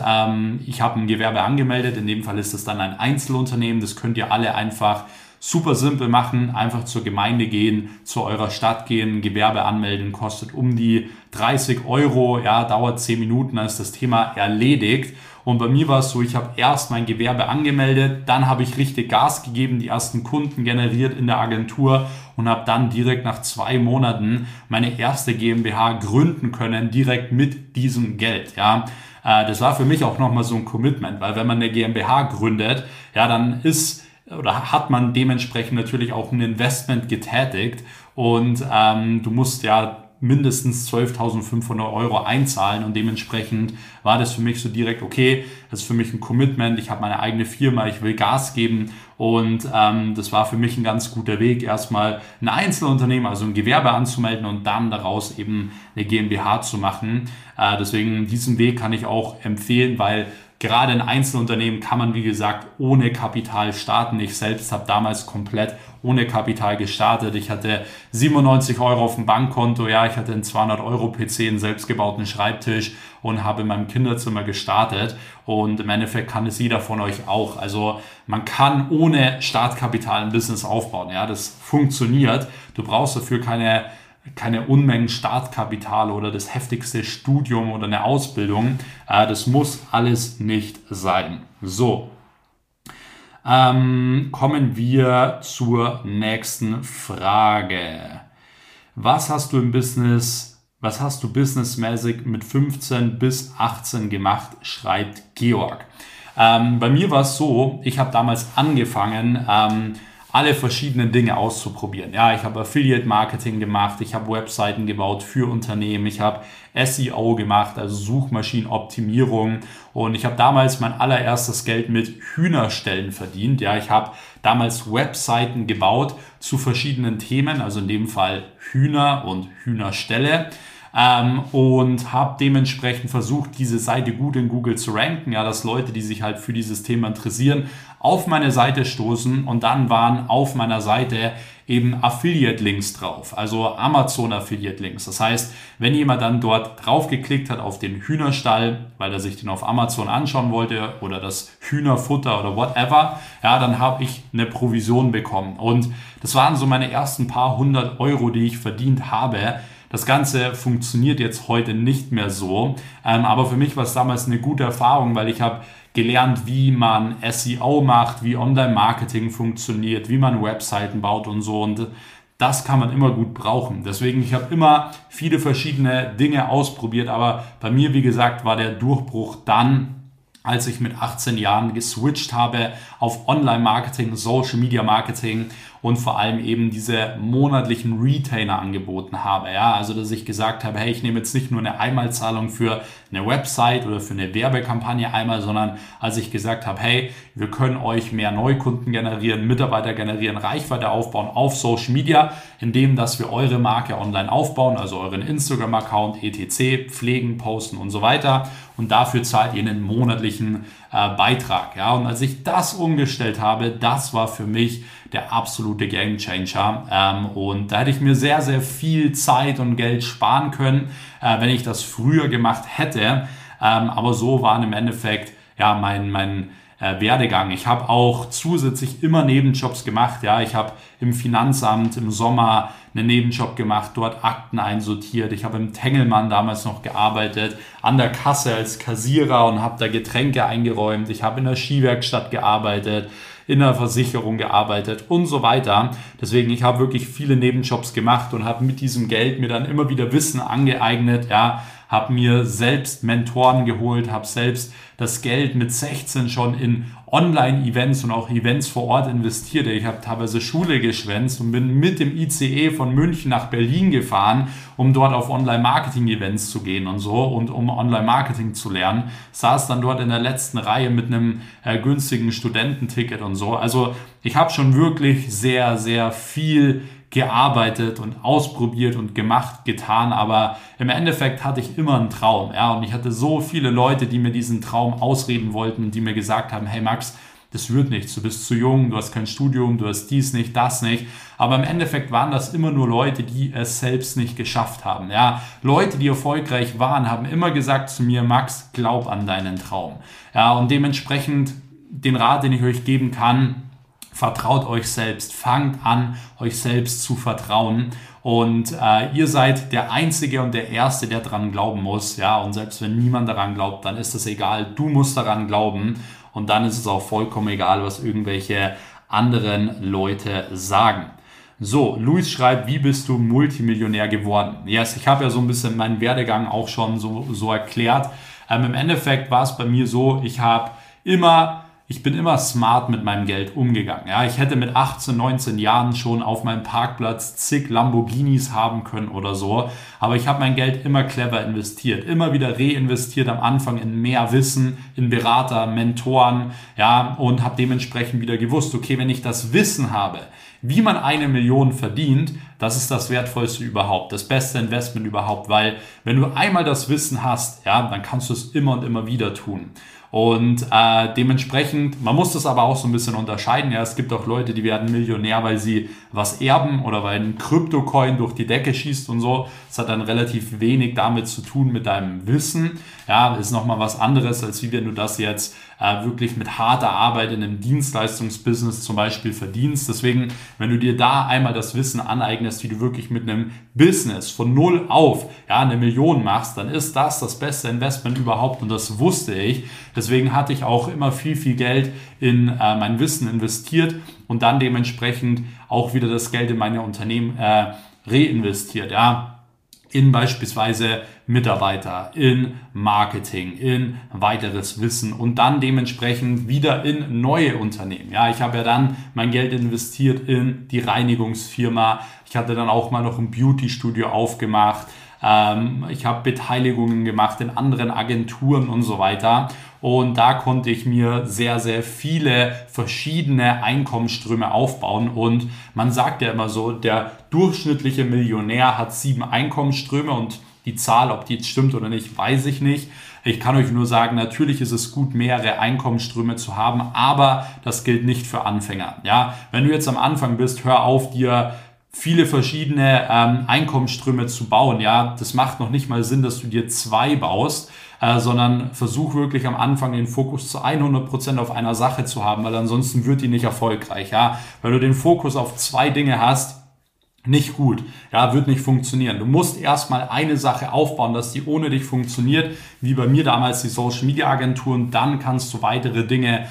ich habe ein Gewerbe angemeldet. In dem Fall ist es dann ein Einzelunternehmen. Das könnt ihr alle einfach super simpel machen, einfach zur Gemeinde gehen, zu eurer Stadt gehen, Gewerbe anmelden, kostet um die 30 €, ja, dauert 10 Minuten, dann ist das Thema erledigt. Und bei mir war es so, ich habe erst mein Gewerbe angemeldet, dann habe ich richtig Gas gegeben, die ersten Kunden generiert in der Agentur und habe dann direkt nach 2 Monaten meine erste GmbH gründen können, direkt mit diesem Geld, ja. Das war für mich auch nochmal so ein Commitment, weil wenn man eine GmbH gründet, ja, dann ist oder hat man dementsprechend natürlich auch ein Investment getätigt und du musst ja mindestens 12.500 € einzahlen und dementsprechend war das für mich so direkt, okay, das ist für mich ein Commitment, ich habe meine eigene Firma, ich will Gas geben und das war für mich ein ganz guter Weg, erstmal ein Einzelunternehmen, also ein Gewerbe anzumelden und dann daraus eben eine GmbH zu machen. Deswegen diesen Weg kann ich auch empfehlen, weil gerade in Einzelunternehmen kann man, wie gesagt, ohne Kapital starten. Ich selbst habe damals komplett ohne Kapital gestartet. Ich hatte 97 € auf dem Bankkonto, ja, ich hatte einen 200 € PC, einen selbstgebauten Schreibtisch und habe in meinem Kinderzimmer gestartet. Und im Endeffekt kann es jeder von euch auch. Also man kann ohne Startkapital ein Business aufbauen. Ja, das funktioniert. Du brauchst dafür keine Unmengen Startkapital oder das heftigste Studium oder eine Ausbildung. Das muss alles nicht sein. So, kommen wir zur nächsten Frage. Was hast du businessmäßig mit 15 bis 18 gemacht, schreibt Georg. Bei mir war es so, ich habe damals angefangen, alle verschiedenen Dinge auszuprobieren. Ja, ich habe Affiliate-Marketing gemacht, ich habe Webseiten gebaut für Unternehmen, ich habe SEO gemacht, also Suchmaschinenoptimierung, und ich habe damals mein allererstes Geld mit Hühnerstellen verdient. Ja, ich habe damals Webseiten gebaut zu verschiedenen Themen, also in dem Fall Hühner und Hühnerställe. Und habe dementsprechend versucht, diese Seite gut in Google zu ranken, ja, dass Leute, die sich halt für dieses Thema interessieren, auf meine Seite stoßen, und dann waren auf meiner Seite eben Affiliate-Links drauf, also Amazon-Affiliate-Links. Das heißt, wenn jemand dann dort draufgeklickt hat auf den Hühnerstall, weil er sich den auf Amazon anschauen wollte oder das Hühnerfutter oder whatever, ja, dann habe ich eine Provision bekommen. Und das waren so meine ersten paar 100 €, die ich verdient habe. Das Ganze funktioniert jetzt heute nicht mehr so, aber für mich war es damals eine gute Erfahrung, weil ich habe gelernt, wie man SEO macht, wie Online-Marketing funktioniert, wie man Webseiten baut und so, und das kann man immer gut brauchen. Deswegen, ich habe immer viele verschiedene Dinge ausprobiert, aber bei mir, wie gesagt, war der Durchbruch dann, als ich mit 18 Jahren geswitcht habe auf Online-Marketing, Social-Media-Marketing und vor allem eben diese monatlichen Retainer angeboten habe. Ja, also dass ich gesagt habe, hey, ich nehme jetzt nicht nur eine Einmalzahlung für eine Website oder für eine Werbekampagne einmal, sondern als ich gesagt habe, hey, wir können euch mehr Neukunden generieren, Mitarbeiter generieren, Reichweite aufbauen auf Social Media, indem dass wir eure Marke online aufbauen, also euren Instagram-Account, etc., pflegen, posten und so weiter. Und dafür zahlt ihr einen monatlichen Beitrag. Ja, und als ich das umgestellt habe, das war für mich der absolute Gamechanger. Und da hätte ich mir sehr, sehr viel Zeit und Geld sparen können, wenn ich das früher gemacht hätte. Aber so waren im Endeffekt ja mein Werdegang. Ich habe auch zusätzlich immer Nebenjobs gemacht. Ja, ich habe im Finanzamt im Sommer einen Nebenjob gemacht, dort Akten einsortiert. Ich habe im Tengelmann damals noch gearbeitet, an der Kasse als Kassierer und habe da Getränke eingeräumt. Ich habe in der Skiwerkstatt gearbeitet, in der Versicherung gearbeitet und so weiter. Deswegen, ich habe wirklich viele Nebenjobs gemacht und habe mit diesem Geld mir dann immer wieder Wissen angeeignet, ja, habe mir selbst Mentoren geholt, habe selbst das Geld mit 16 schon in Online-Events und auch Events vor Ort investiert. Ich habe teilweise Schule geschwänzt und bin mit dem ICE von München nach Berlin gefahren, um dort auf Online-Marketing-Events zu gehen und so und um Online-Marketing zu lernen. Saß dann dort in der letzten Reihe mit einem günstigen Studententicket und so. Also ich habe schon wirklich sehr, sehr viel gearbeitet und ausprobiert und gemacht, getan, aber im Endeffekt hatte ich immer einen Traum, ja, und ich hatte so viele Leute, die mir diesen Traum ausreden wollten, die mir gesagt haben, hey Max, das wird nichts, du bist zu jung, du hast kein Studium, du hast dies nicht, das nicht, aber im Endeffekt waren das immer nur Leute, die es selbst nicht geschafft haben, ja, Leute, die erfolgreich waren, haben immer gesagt zu mir, Max, glaub an deinen Traum, ja, und dementsprechend den Rat, den ich euch geben kann, vertraut euch selbst, fangt an, euch selbst zu vertrauen und ihr seid der Einzige und der Erste, der dran glauben muss, ja, und selbst wenn niemand daran glaubt, dann ist das egal, du musst daran glauben und dann ist es auch vollkommen egal, was irgendwelche anderen Leute sagen. So, Luis schreibt, wie bist du Multimillionär geworden? Yes, ich habe ja so ein bisschen meinen Werdegang auch schon so erklärt. Im Endeffekt war es bei mir so, ich bin immer smart mit meinem Geld umgegangen. Ja, ich hätte mit 18, 19 Jahren schon auf meinem Parkplatz zig Lamborghinis haben können oder so. Aber ich habe mein Geld immer clever investiert, immer wieder reinvestiert am Anfang in mehr Wissen, in Berater, Mentoren, ja, und habe dementsprechend wieder gewusst, okay, wenn ich das Wissen habe, wie man 1 Million verdient, das ist das Wertvollste überhaupt, das beste Investment überhaupt, weil wenn du einmal das Wissen hast, ja, dann kannst du es immer und immer wieder tun. Und dementsprechend, man muss das aber auch so ein bisschen unterscheiden, ja, es gibt auch Leute, die werden Millionär, weil sie was erben oder weil ein Kryptocoin durch die Decke schießt und so, das hat dann relativ wenig damit zu tun mit deinem Wissen, ja, ist nochmal was anderes, als wie wenn du das jetzt wirklich mit harter Arbeit in einem Dienstleistungsbusiness zum Beispiel verdienst, deswegen, wenn du dir da einmal das Wissen aneignest, wie du wirklich mit einem Business von 0 auf, ja, 1 Million machst, dann ist das das beste Investment überhaupt und das wusste ich. Deswegen hatte ich auch immer viel, viel Geld in mein Wissen investiert und dann dementsprechend auch wieder das Geld in meine Unternehmen reinvestiert. Ja? In beispielsweise Mitarbeiter, in Marketing, in weiteres Wissen und dann dementsprechend wieder in neue Unternehmen. Ja, ich habe ja dann mein Geld investiert in die Reinigungsfirma. Ich hatte dann auch mal noch ein Beauty-Studio aufgemacht. Ich habe Beteiligungen gemacht in anderen Agenturen und so weiter und da konnte ich mir sehr, sehr viele verschiedene Einkommensströme aufbauen und man sagt ja immer so, der durchschnittliche Millionär hat 7 Einkommensströme und die Zahl, ob die jetzt stimmt oder nicht, weiß ich nicht. Ich kann euch nur sagen, natürlich ist es gut, mehrere Einkommensströme zu haben, aber das gilt nicht für Anfänger. Ja, wenn du jetzt am Anfang bist, hör auf, dir viele verschiedene Einkommensströme zu bauen, ja, das macht noch nicht mal Sinn, dass du dir 2 baust, sondern versuch wirklich am Anfang den Fokus zu 100% auf einer Sache zu haben, weil ansonsten wird die nicht erfolgreich, ja, weil du den Fokus auf 2 Dinge hast, nicht gut, ja, wird nicht funktionieren. Du musst erstmal eine Sache aufbauen, dass die ohne dich funktioniert, wie bei mir damals die Social Media Agentur und dann kannst du weitere Dinge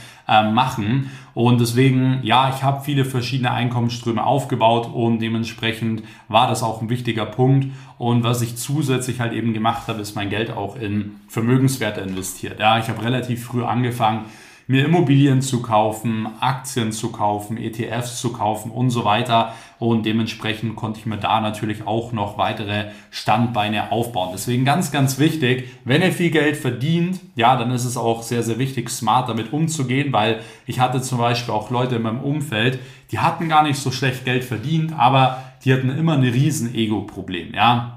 machen und deswegen, ja, ich habe viele verschiedene Einkommensströme aufgebaut und dementsprechend war das auch ein wichtiger Punkt und was ich zusätzlich halt eben gemacht habe, ist mein Geld auch in Vermögenswerte investiert. Ja, ich habe relativ früh angefangen, mir Immobilien zu kaufen, Aktien zu kaufen, ETFs zu kaufen und so weiter. Und dementsprechend konnte ich mir da natürlich auch noch weitere Standbeine aufbauen. Deswegen ganz, ganz wichtig, wenn ihr viel Geld verdient, ja, dann ist es auch sehr, sehr wichtig, smart damit umzugehen, weil ich hatte zum Beispiel auch Leute in meinem Umfeld, die hatten gar nicht so schlecht Geld verdient, aber die hatten immer ein riesen Ego-Problem, ja.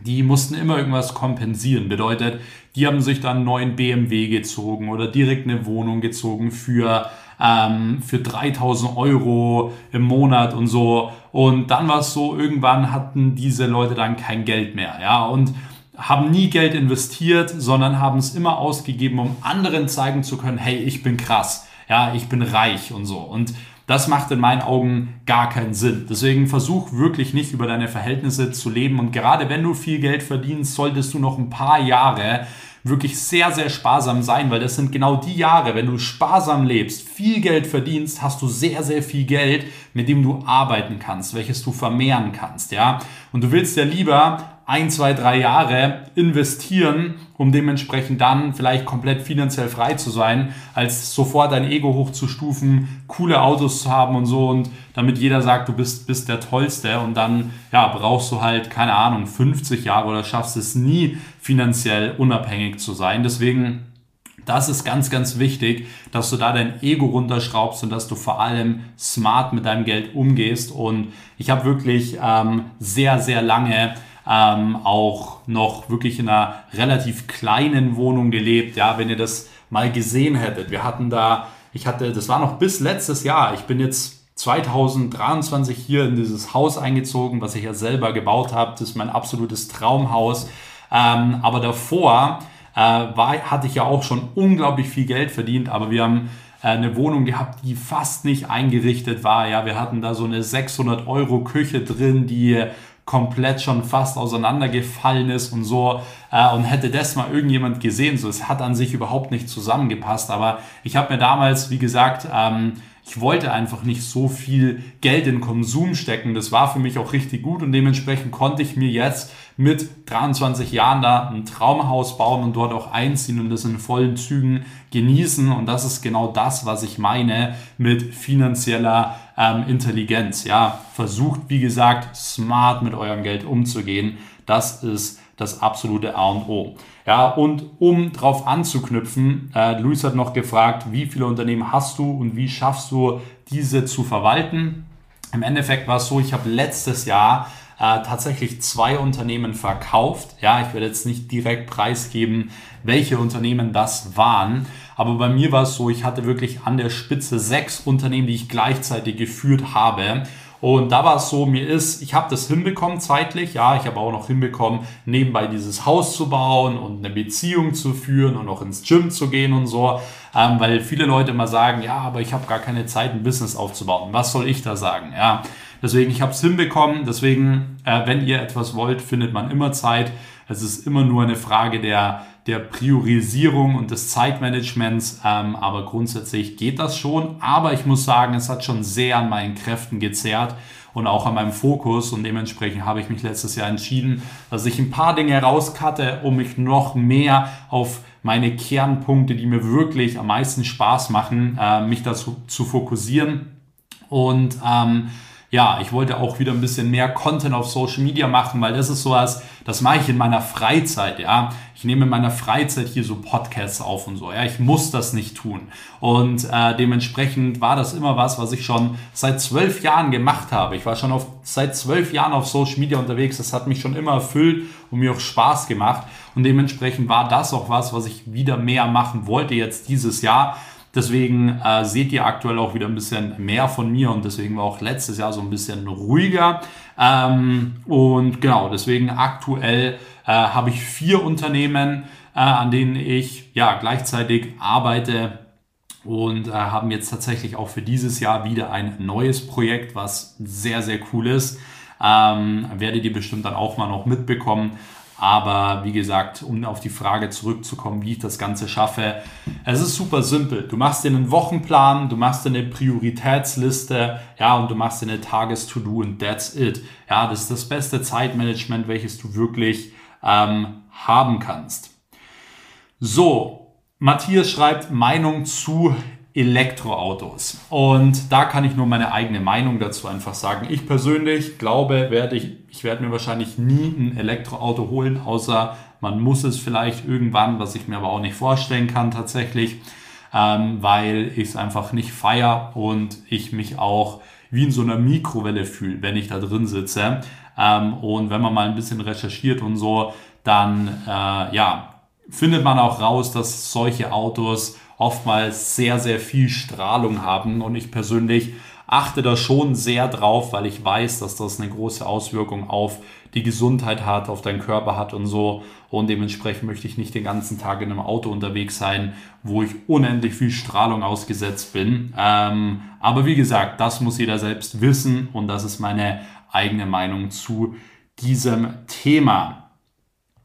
Die mussten immer irgendwas kompensieren. Bedeutet, die haben sich dann einen neuen BMW gezogen oder direkt eine Wohnung gezogen für 3.000 Euro im Monat und so. Und dann war es so, irgendwann hatten diese Leute dann kein Geld mehr, ja, und haben nie Geld investiert, sondern haben es immer ausgegeben, um anderen zeigen zu können, hey, ich bin krass, ja, ich bin reich und so. Und das macht in meinen Augen gar keinen Sinn. Deswegen versuch wirklich nicht über deine Verhältnisse zu leben. Und gerade wenn du viel Geld verdienst, solltest du noch ein paar Jahre wirklich sehr, sehr sparsam sein, weil das sind genau die Jahre, wenn du sparsam lebst, viel Geld verdienst, hast du sehr, sehr viel Geld, mit dem du arbeiten kannst, welches du vermehren kannst, ja. Und du willst ja lieber 1, 2, 3 Jahre investieren, um dementsprechend dann vielleicht komplett finanziell frei zu sein, als sofort dein Ego hochzustufen, coole Autos zu haben und so und damit jeder sagt, du bist der Tollste und dann ja, brauchst du halt, keine Ahnung, 50 Jahre oder schaffst es nie, finanziell unabhängig zu sein. Deswegen, das ist ganz, ganz wichtig, dass du da dein Ego runterschraubst und dass du vor allem smart mit deinem Geld umgehst. Und ich habe wirklich sehr, sehr lange auch noch wirklich in einer relativ kleinen Wohnung gelebt, ja, wenn ihr das mal gesehen hättet. Wir hatten da, das war noch bis letztes Jahr, ich bin jetzt 2023 hier in dieses Haus eingezogen, was ich ja selber gebaut habe, das ist mein absolutes Traumhaus, aber davor hatte ich ja auch schon unglaublich viel Geld verdient, aber wir haben eine Wohnung gehabt, die fast nicht eingerichtet war, ja, wir hatten da so eine 600 € Küche drin, die komplett schon fast auseinandergefallen ist und so, und hätte das mal irgendjemand gesehen, so, es hat an sich überhaupt nicht zusammengepasst, aber ich habe mir damals, wie gesagt, ich wollte einfach nicht so viel Geld in Konsum stecken, das war für mich auch richtig gut und dementsprechend konnte ich mir jetzt mit 23 Jahren da ein Traumhaus bauen und dort auch einziehen und das in vollen Zügen genießen und das ist genau das, was ich meine mit finanzieller Intelligenz, ja, versucht, wie gesagt, smart mit eurem Geld umzugehen, das ist das absolute A und O. Ja, und um drauf anzuknüpfen, Luis hat noch gefragt, wie viele Unternehmen hast du und wie schaffst du, diese zu verwalten? Im Endeffekt war es so, ich habe letztes Jahr tatsächlich 2 Unternehmen verkauft. Ja, ich werde jetzt nicht direkt preisgeben, welche Unternehmen das waren. Aber bei mir war es so, ich hatte wirklich an der Spitze 6 Unternehmen, die ich gleichzeitig geführt habe. Und da war es so, ich habe das hinbekommen zeitlich, ja, ich habe auch noch hinbekommen, nebenbei dieses Haus zu bauen und eine Beziehung zu führen und auch ins Gym zu gehen und so, weil viele Leute immer sagen, ja, aber ich habe gar keine Zeit, ein Business aufzubauen. Was soll ich da sagen? Ja, deswegen, ich habe es hinbekommen. Deswegen, wenn ihr etwas wollt, findet man immer Zeit. Es ist immer nur eine Frage der Priorisierung und des Zeitmanagements, aber grundsätzlich geht das schon. Aber ich muss sagen, es hat schon sehr an meinen Kräften gezerrt und auch an meinem Fokus und dementsprechend habe ich mich letztes Jahr entschieden, dass ich ein paar Dinge rauscutte, um mich noch mehr auf meine Kernpunkte, die mir wirklich am meisten Spaß machen, mich dazu zu fokussieren und ja, ich wollte auch wieder ein bisschen mehr Content auf Social Media machen, weil das ist sowas, das mache ich in meiner Freizeit, ja. Ich nehme in meiner Freizeit hier so Podcasts auf und so, ja. Ich muss das nicht tun. Und dementsprechend war das immer was ich schon seit 12 Jahren gemacht habe. Ich war schon seit 12 Jahren auf Social Media unterwegs. Das hat mich schon immer erfüllt und mir auch Spaß gemacht. Und dementsprechend war das auch was ich wieder mehr machen wollte jetzt dieses Jahr. Deswegen seht ihr aktuell auch wieder ein bisschen mehr von mir und deswegen war auch letztes Jahr so ein bisschen ruhiger. Und genau, deswegen aktuell habe ich 4 Unternehmen, an denen ich ja gleichzeitig arbeite und haben jetzt tatsächlich auch für dieses Jahr wieder ein neues Projekt, was sehr, sehr cool ist. Werdet ihr bestimmt dann auch mal noch mitbekommen. Aber wie gesagt, um auf die Frage zurückzukommen, wie ich das Ganze schaffe, es ist super simpel. Du machst dir einen Wochenplan, du machst dir eine Prioritätsliste, ja, und du machst dir eine Tages-To-Do und that's it. Ja, das ist das beste Zeitmanagement, welches du wirklich haben kannst. So, Matthias schreibt Meinung zu Elektroautos. Und da kann ich nur meine eigene Meinung dazu einfach sagen. Ich persönlich glaube, ich werde mir wahrscheinlich nie ein Elektroauto holen, außer man muss es vielleicht irgendwann, was ich mir aber auch nicht vorstellen kann tatsächlich, weil ich es einfach nicht feiere und ich mich auch wie in so einer Mikrowelle fühle, wenn ich da drin sitze. Und wenn man mal ein bisschen recherchiert und so, dann findet man auch raus, dass solche Autos oftmals sehr, sehr viel Strahlung haben. Und ich persönlich achte da schon sehr drauf, weil ich weiß, dass das eine große Auswirkung auf die Gesundheit hat, auf deinen Körper hat und so. Und dementsprechend möchte ich nicht den ganzen Tag in einem Auto unterwegs sein, wo ich unendlich viel Strahlung ausgesetzt bin. Aber wie gesagt, das muss jeder selbst wissen. Und das ist meine eigene Meinung zu diesem Thema.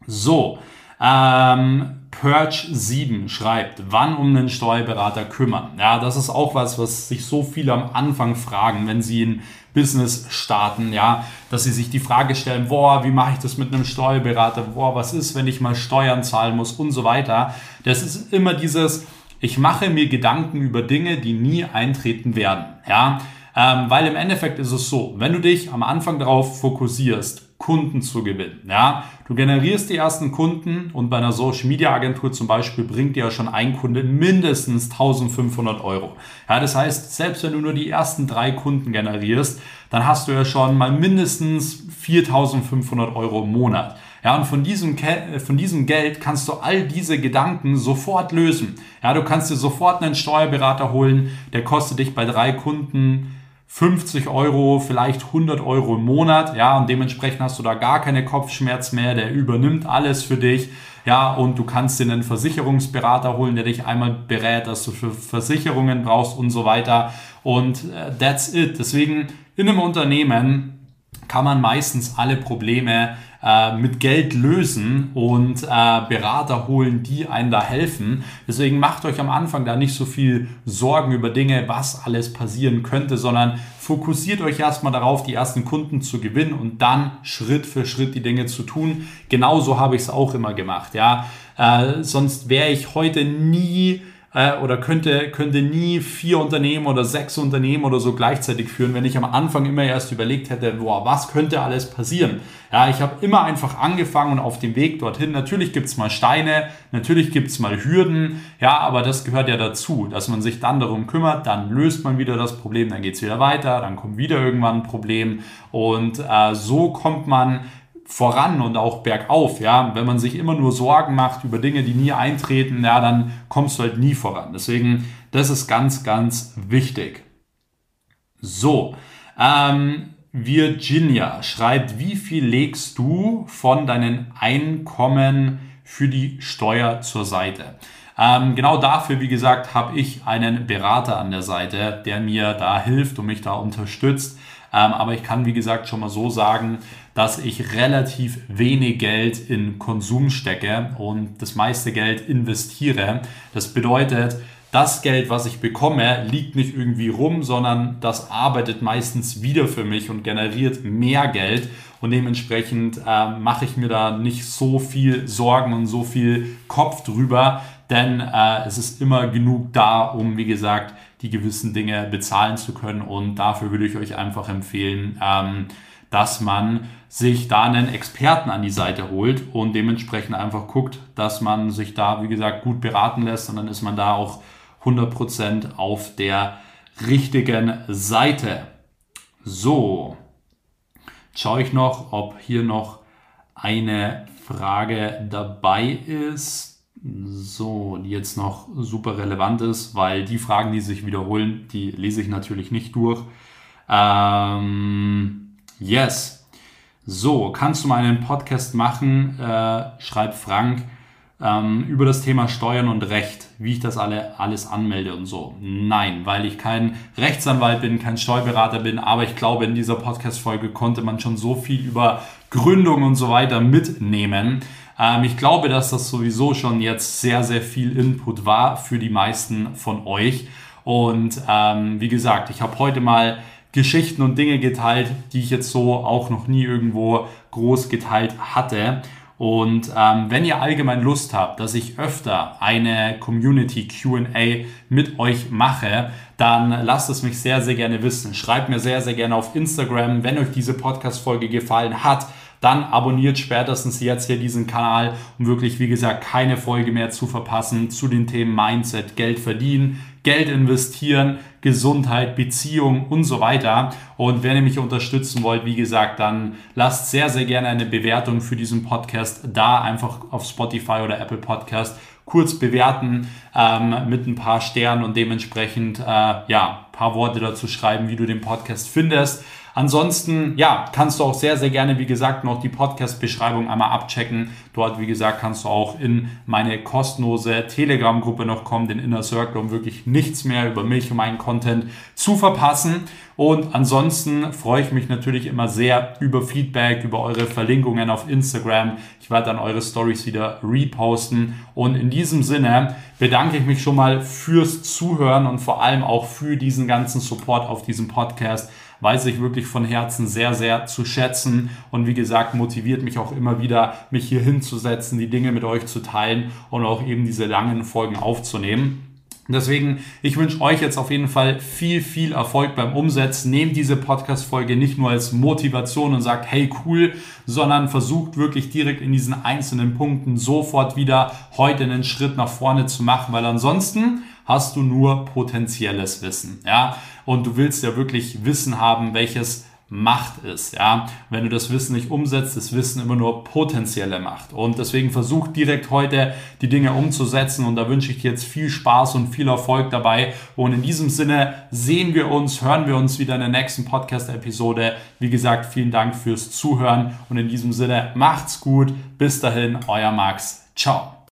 So, Purge 7 schreibt, wann um einen Steuerberater kümmern? Ja, das ist auch was sich so viele am Anfang fragen, wenn sie ein Business starten, ja, dass sie sich die Frage stellen, wie mache ich das mit einem Steuerberater? Was ist, wenn ich mal Steuern zahlen muss und so weiter? Das ist immer dieses, ich mache mir Gedanken über Dinge, die nie eintreten werden, ja, weil im Endeffekt ist es so, wenn du dich am Anfang darauf fokussierst, Kunden zu gewinnen. Ja, du generierst die ersten Kunden und bei einer Social Media Agentur zum Beispiel bringt dir ja schon ein Kunde mindestens 1.500 €. Ja, das heißt, selbst wenn du nur die ersten 3 Kunden generierst, dann hast du ja schon mal mindestens 4.500 € im Monat. Ja, und von diesem Geld kannst du all diese Gedanken sofort lösen. Ja, du kannst dir sofort einen Steuerberater holen, der kostet dich bei 3 Kunden 50 €, vielleicht 100 € im Monat, ja, und dementsprechend hast du da gar keine Kopfschmerzen mehr, der übernimmt alles für dich, ja, und du kannst dir einen Versicherungsberater holen, der dich einmal berät, dass du für Versicherungen brauchst und so weiter und that's it. Deswegen, in einem Unternehmen kann man meistens alle Probleme mit Geld lösen und Berater holen, die einen da helfen. Deswegen macht euch am Anfang da nicht so viel Sorgen über Dinge, was alles passieren könnte, sondern fokussiert euch erstmal darauf, die ersten Kunden zu gewinnen und dann Schritt für Schritt die Dinge zu tun. Genauso habe ich es auch immer gemacht. Ja, sonst wäre ich heute nie oder könnte nie 4 Unternehmen oder 6 Unternehmen oder so gleichzeitig führen, wenn ich am Anfang immer erst überlegt hätte, was könnte alles passieren. Ja, ich habe immer einfach angefangen und auf dem Weg dorthin, natürlich gibt's mal Steine, natürlich gibt's mal Hürden, ja, aber das gehört ja dazu, dass man sich dann darum kümmert, dann löst man wieder das Problem, dann geht's wieder weiter, dann kommt wieder irgendwann ein Problem und so kommt man voran und auch bergauf, ja, wenn man sich immer nur Sorgen macht über Dinge, die nie eintreten, ja, dann kommst du halt nie voran. Deswegen, das ist ganz, ganz wichtig. So, Virginia schreibt, wie viel legst du von deinen Einkommen für die Steuer zur Seite? Genau dafür, wie gesagt, habe ich einen Berater an der Seite, der mir da hilft und mich da unterstützt. Aber ich kann, wie gesagt, schon mal so sagen, dass ich relativ wenig Geld in Konsum stecke und das meiste Geld investiere. Das bedeutet, das Geld, was ich bekomme, liegt nicht irgendwie rum, sondern das arbeitet meistens wieder für mich und generiert mehr Geld. Und dementsprechend mache ich mir da nicht so viel Sorgen und so viel Kopf drüber, denn es ist immer genug da, um, wie gesagt, die gewissen Dinge bezahlen zu können. Und dafür würde ich euch einfach empfehlen, dass man sich da einen Experten an die Seite holt und dementsprechend einfach guckt, dass man sich da, wie gesagt, gut beraten lässt und dann ist man da auch 100% auf der richtigen Seite. So, jetzt schaue ich noch, ob hier noch eine Frage dabei ist. So, die jetzt noch super relevant ist, weil die Fragen, die sich wiederholen, die lese ich natürlich nicht durch. Yes. So, kannst du mal einen Podcast machen, schreibt Frank, über das Thema Steuern und Recht, wie ich das alles anmelde und so. Nein, weil ich kein Rechtsanwalt bin, kein Steuerberater bin, aber ich glaube, in dieser Podcast-Folge konnte man schon so viel über Gründung und so weiter mitnehmen. Ich glaube, dass das sowieso schon jetzt sehr, sehr viel Input war für die meisten von euch. Und wie gesagt, ich habe heute mal Geschichten und Dinge geteilt, die ich jetzt so auch noch nie irgendwo groß geteilt hatte. Und wenn ihr allgemein Lust habt, dass ich öfter eine Community Q&A mit euch mache, dann lasst es mich sehr, sehr gerne wissen. Schreibt mir sehr, sehr gerne auf Instagram, wenn euch diese Podcast-Folge gefallen hat. Dann abonniert spätestens jetzt hier diesen Kanal, um wirklich, wie gesagt, keine Folge mehr zu verpassen zu den Themen Mindset, Geld verdienen, Geld investieren, Gesundheit, Beziehung und so weiter. Und wenn ihr mich unterstützen wollt, wie gesagt, dann lasst sehr, sehr gerne eine Bewertung für diesen Podcast da. Einfach auf Spotify oder Apple Podcast kurz bewerten mit ein paar Sternen und dementsprechend ja, ein paar Worte dazu schreiben, wie du den Podcast findest. Ansonsten, ja, kannst du auch sehr, sehr gerne, wie gesagt, noch die Podcast-Beschreibung einmal abchecken. Dort, wie gesagt, kannst du auch in meine kostenlose Telegram-Gruppe noch kommen, den Inner Circle, um wirklich nichts mehr über mich und meinen Content zu verpassen. Und ansonsten freue ich mich natürlich immer sehr über Feedback, über eure Verlinkungen auf Instagram. Ich werde dann eure Stories wieder reposten. Und in diesem Sinne bedanke ich mich schon mal fürs Zuhören und vor allem auch für diesen ganzen Support auf diesem Podcast. Weiß ich wirklich von Herzen sehr, sehr zu schätzen und wie gesagt, motiviert mich auch immer wieder, mich hier hinzusetzen, die Dinge mit euch zu teilen und auch eben diese langen Folgen aufzunehmen. Deswegen, ich wünsche euch jetzt auf jeden Fall viel, viel Erfolg beim Umsetzen. Nehmt diese Podcast-Folge nicht nur als Motivation und sagt, hey, cool, sondern versucht wirklich direkt in diesen einzelnen Punkten sofort wieder heute einen Schritt nach vorne zu machen, weil ansonsten hast du nur potenzielles Wissen, ja? Und du willst ja wirklich Wissen haben, welches Macht ist, ja? Wenn du das Wissen nicht umsetzt, ist Wissen immer nur potenzielle Macht. Und deswegen versuch direkt heute die Dinge umzusetzen und da wünsche ich dir jetzt viel Spaß und viel Erfolg dabei. Und in diesem Sinne sehen wir uns, hören wir uns wieder in der nächsten Podcast-Episode. Wie gesagt, vielen Dank fürs Zuhören und in diesem Sinne macht's gut. Bis dahin, euer Max. Ciao.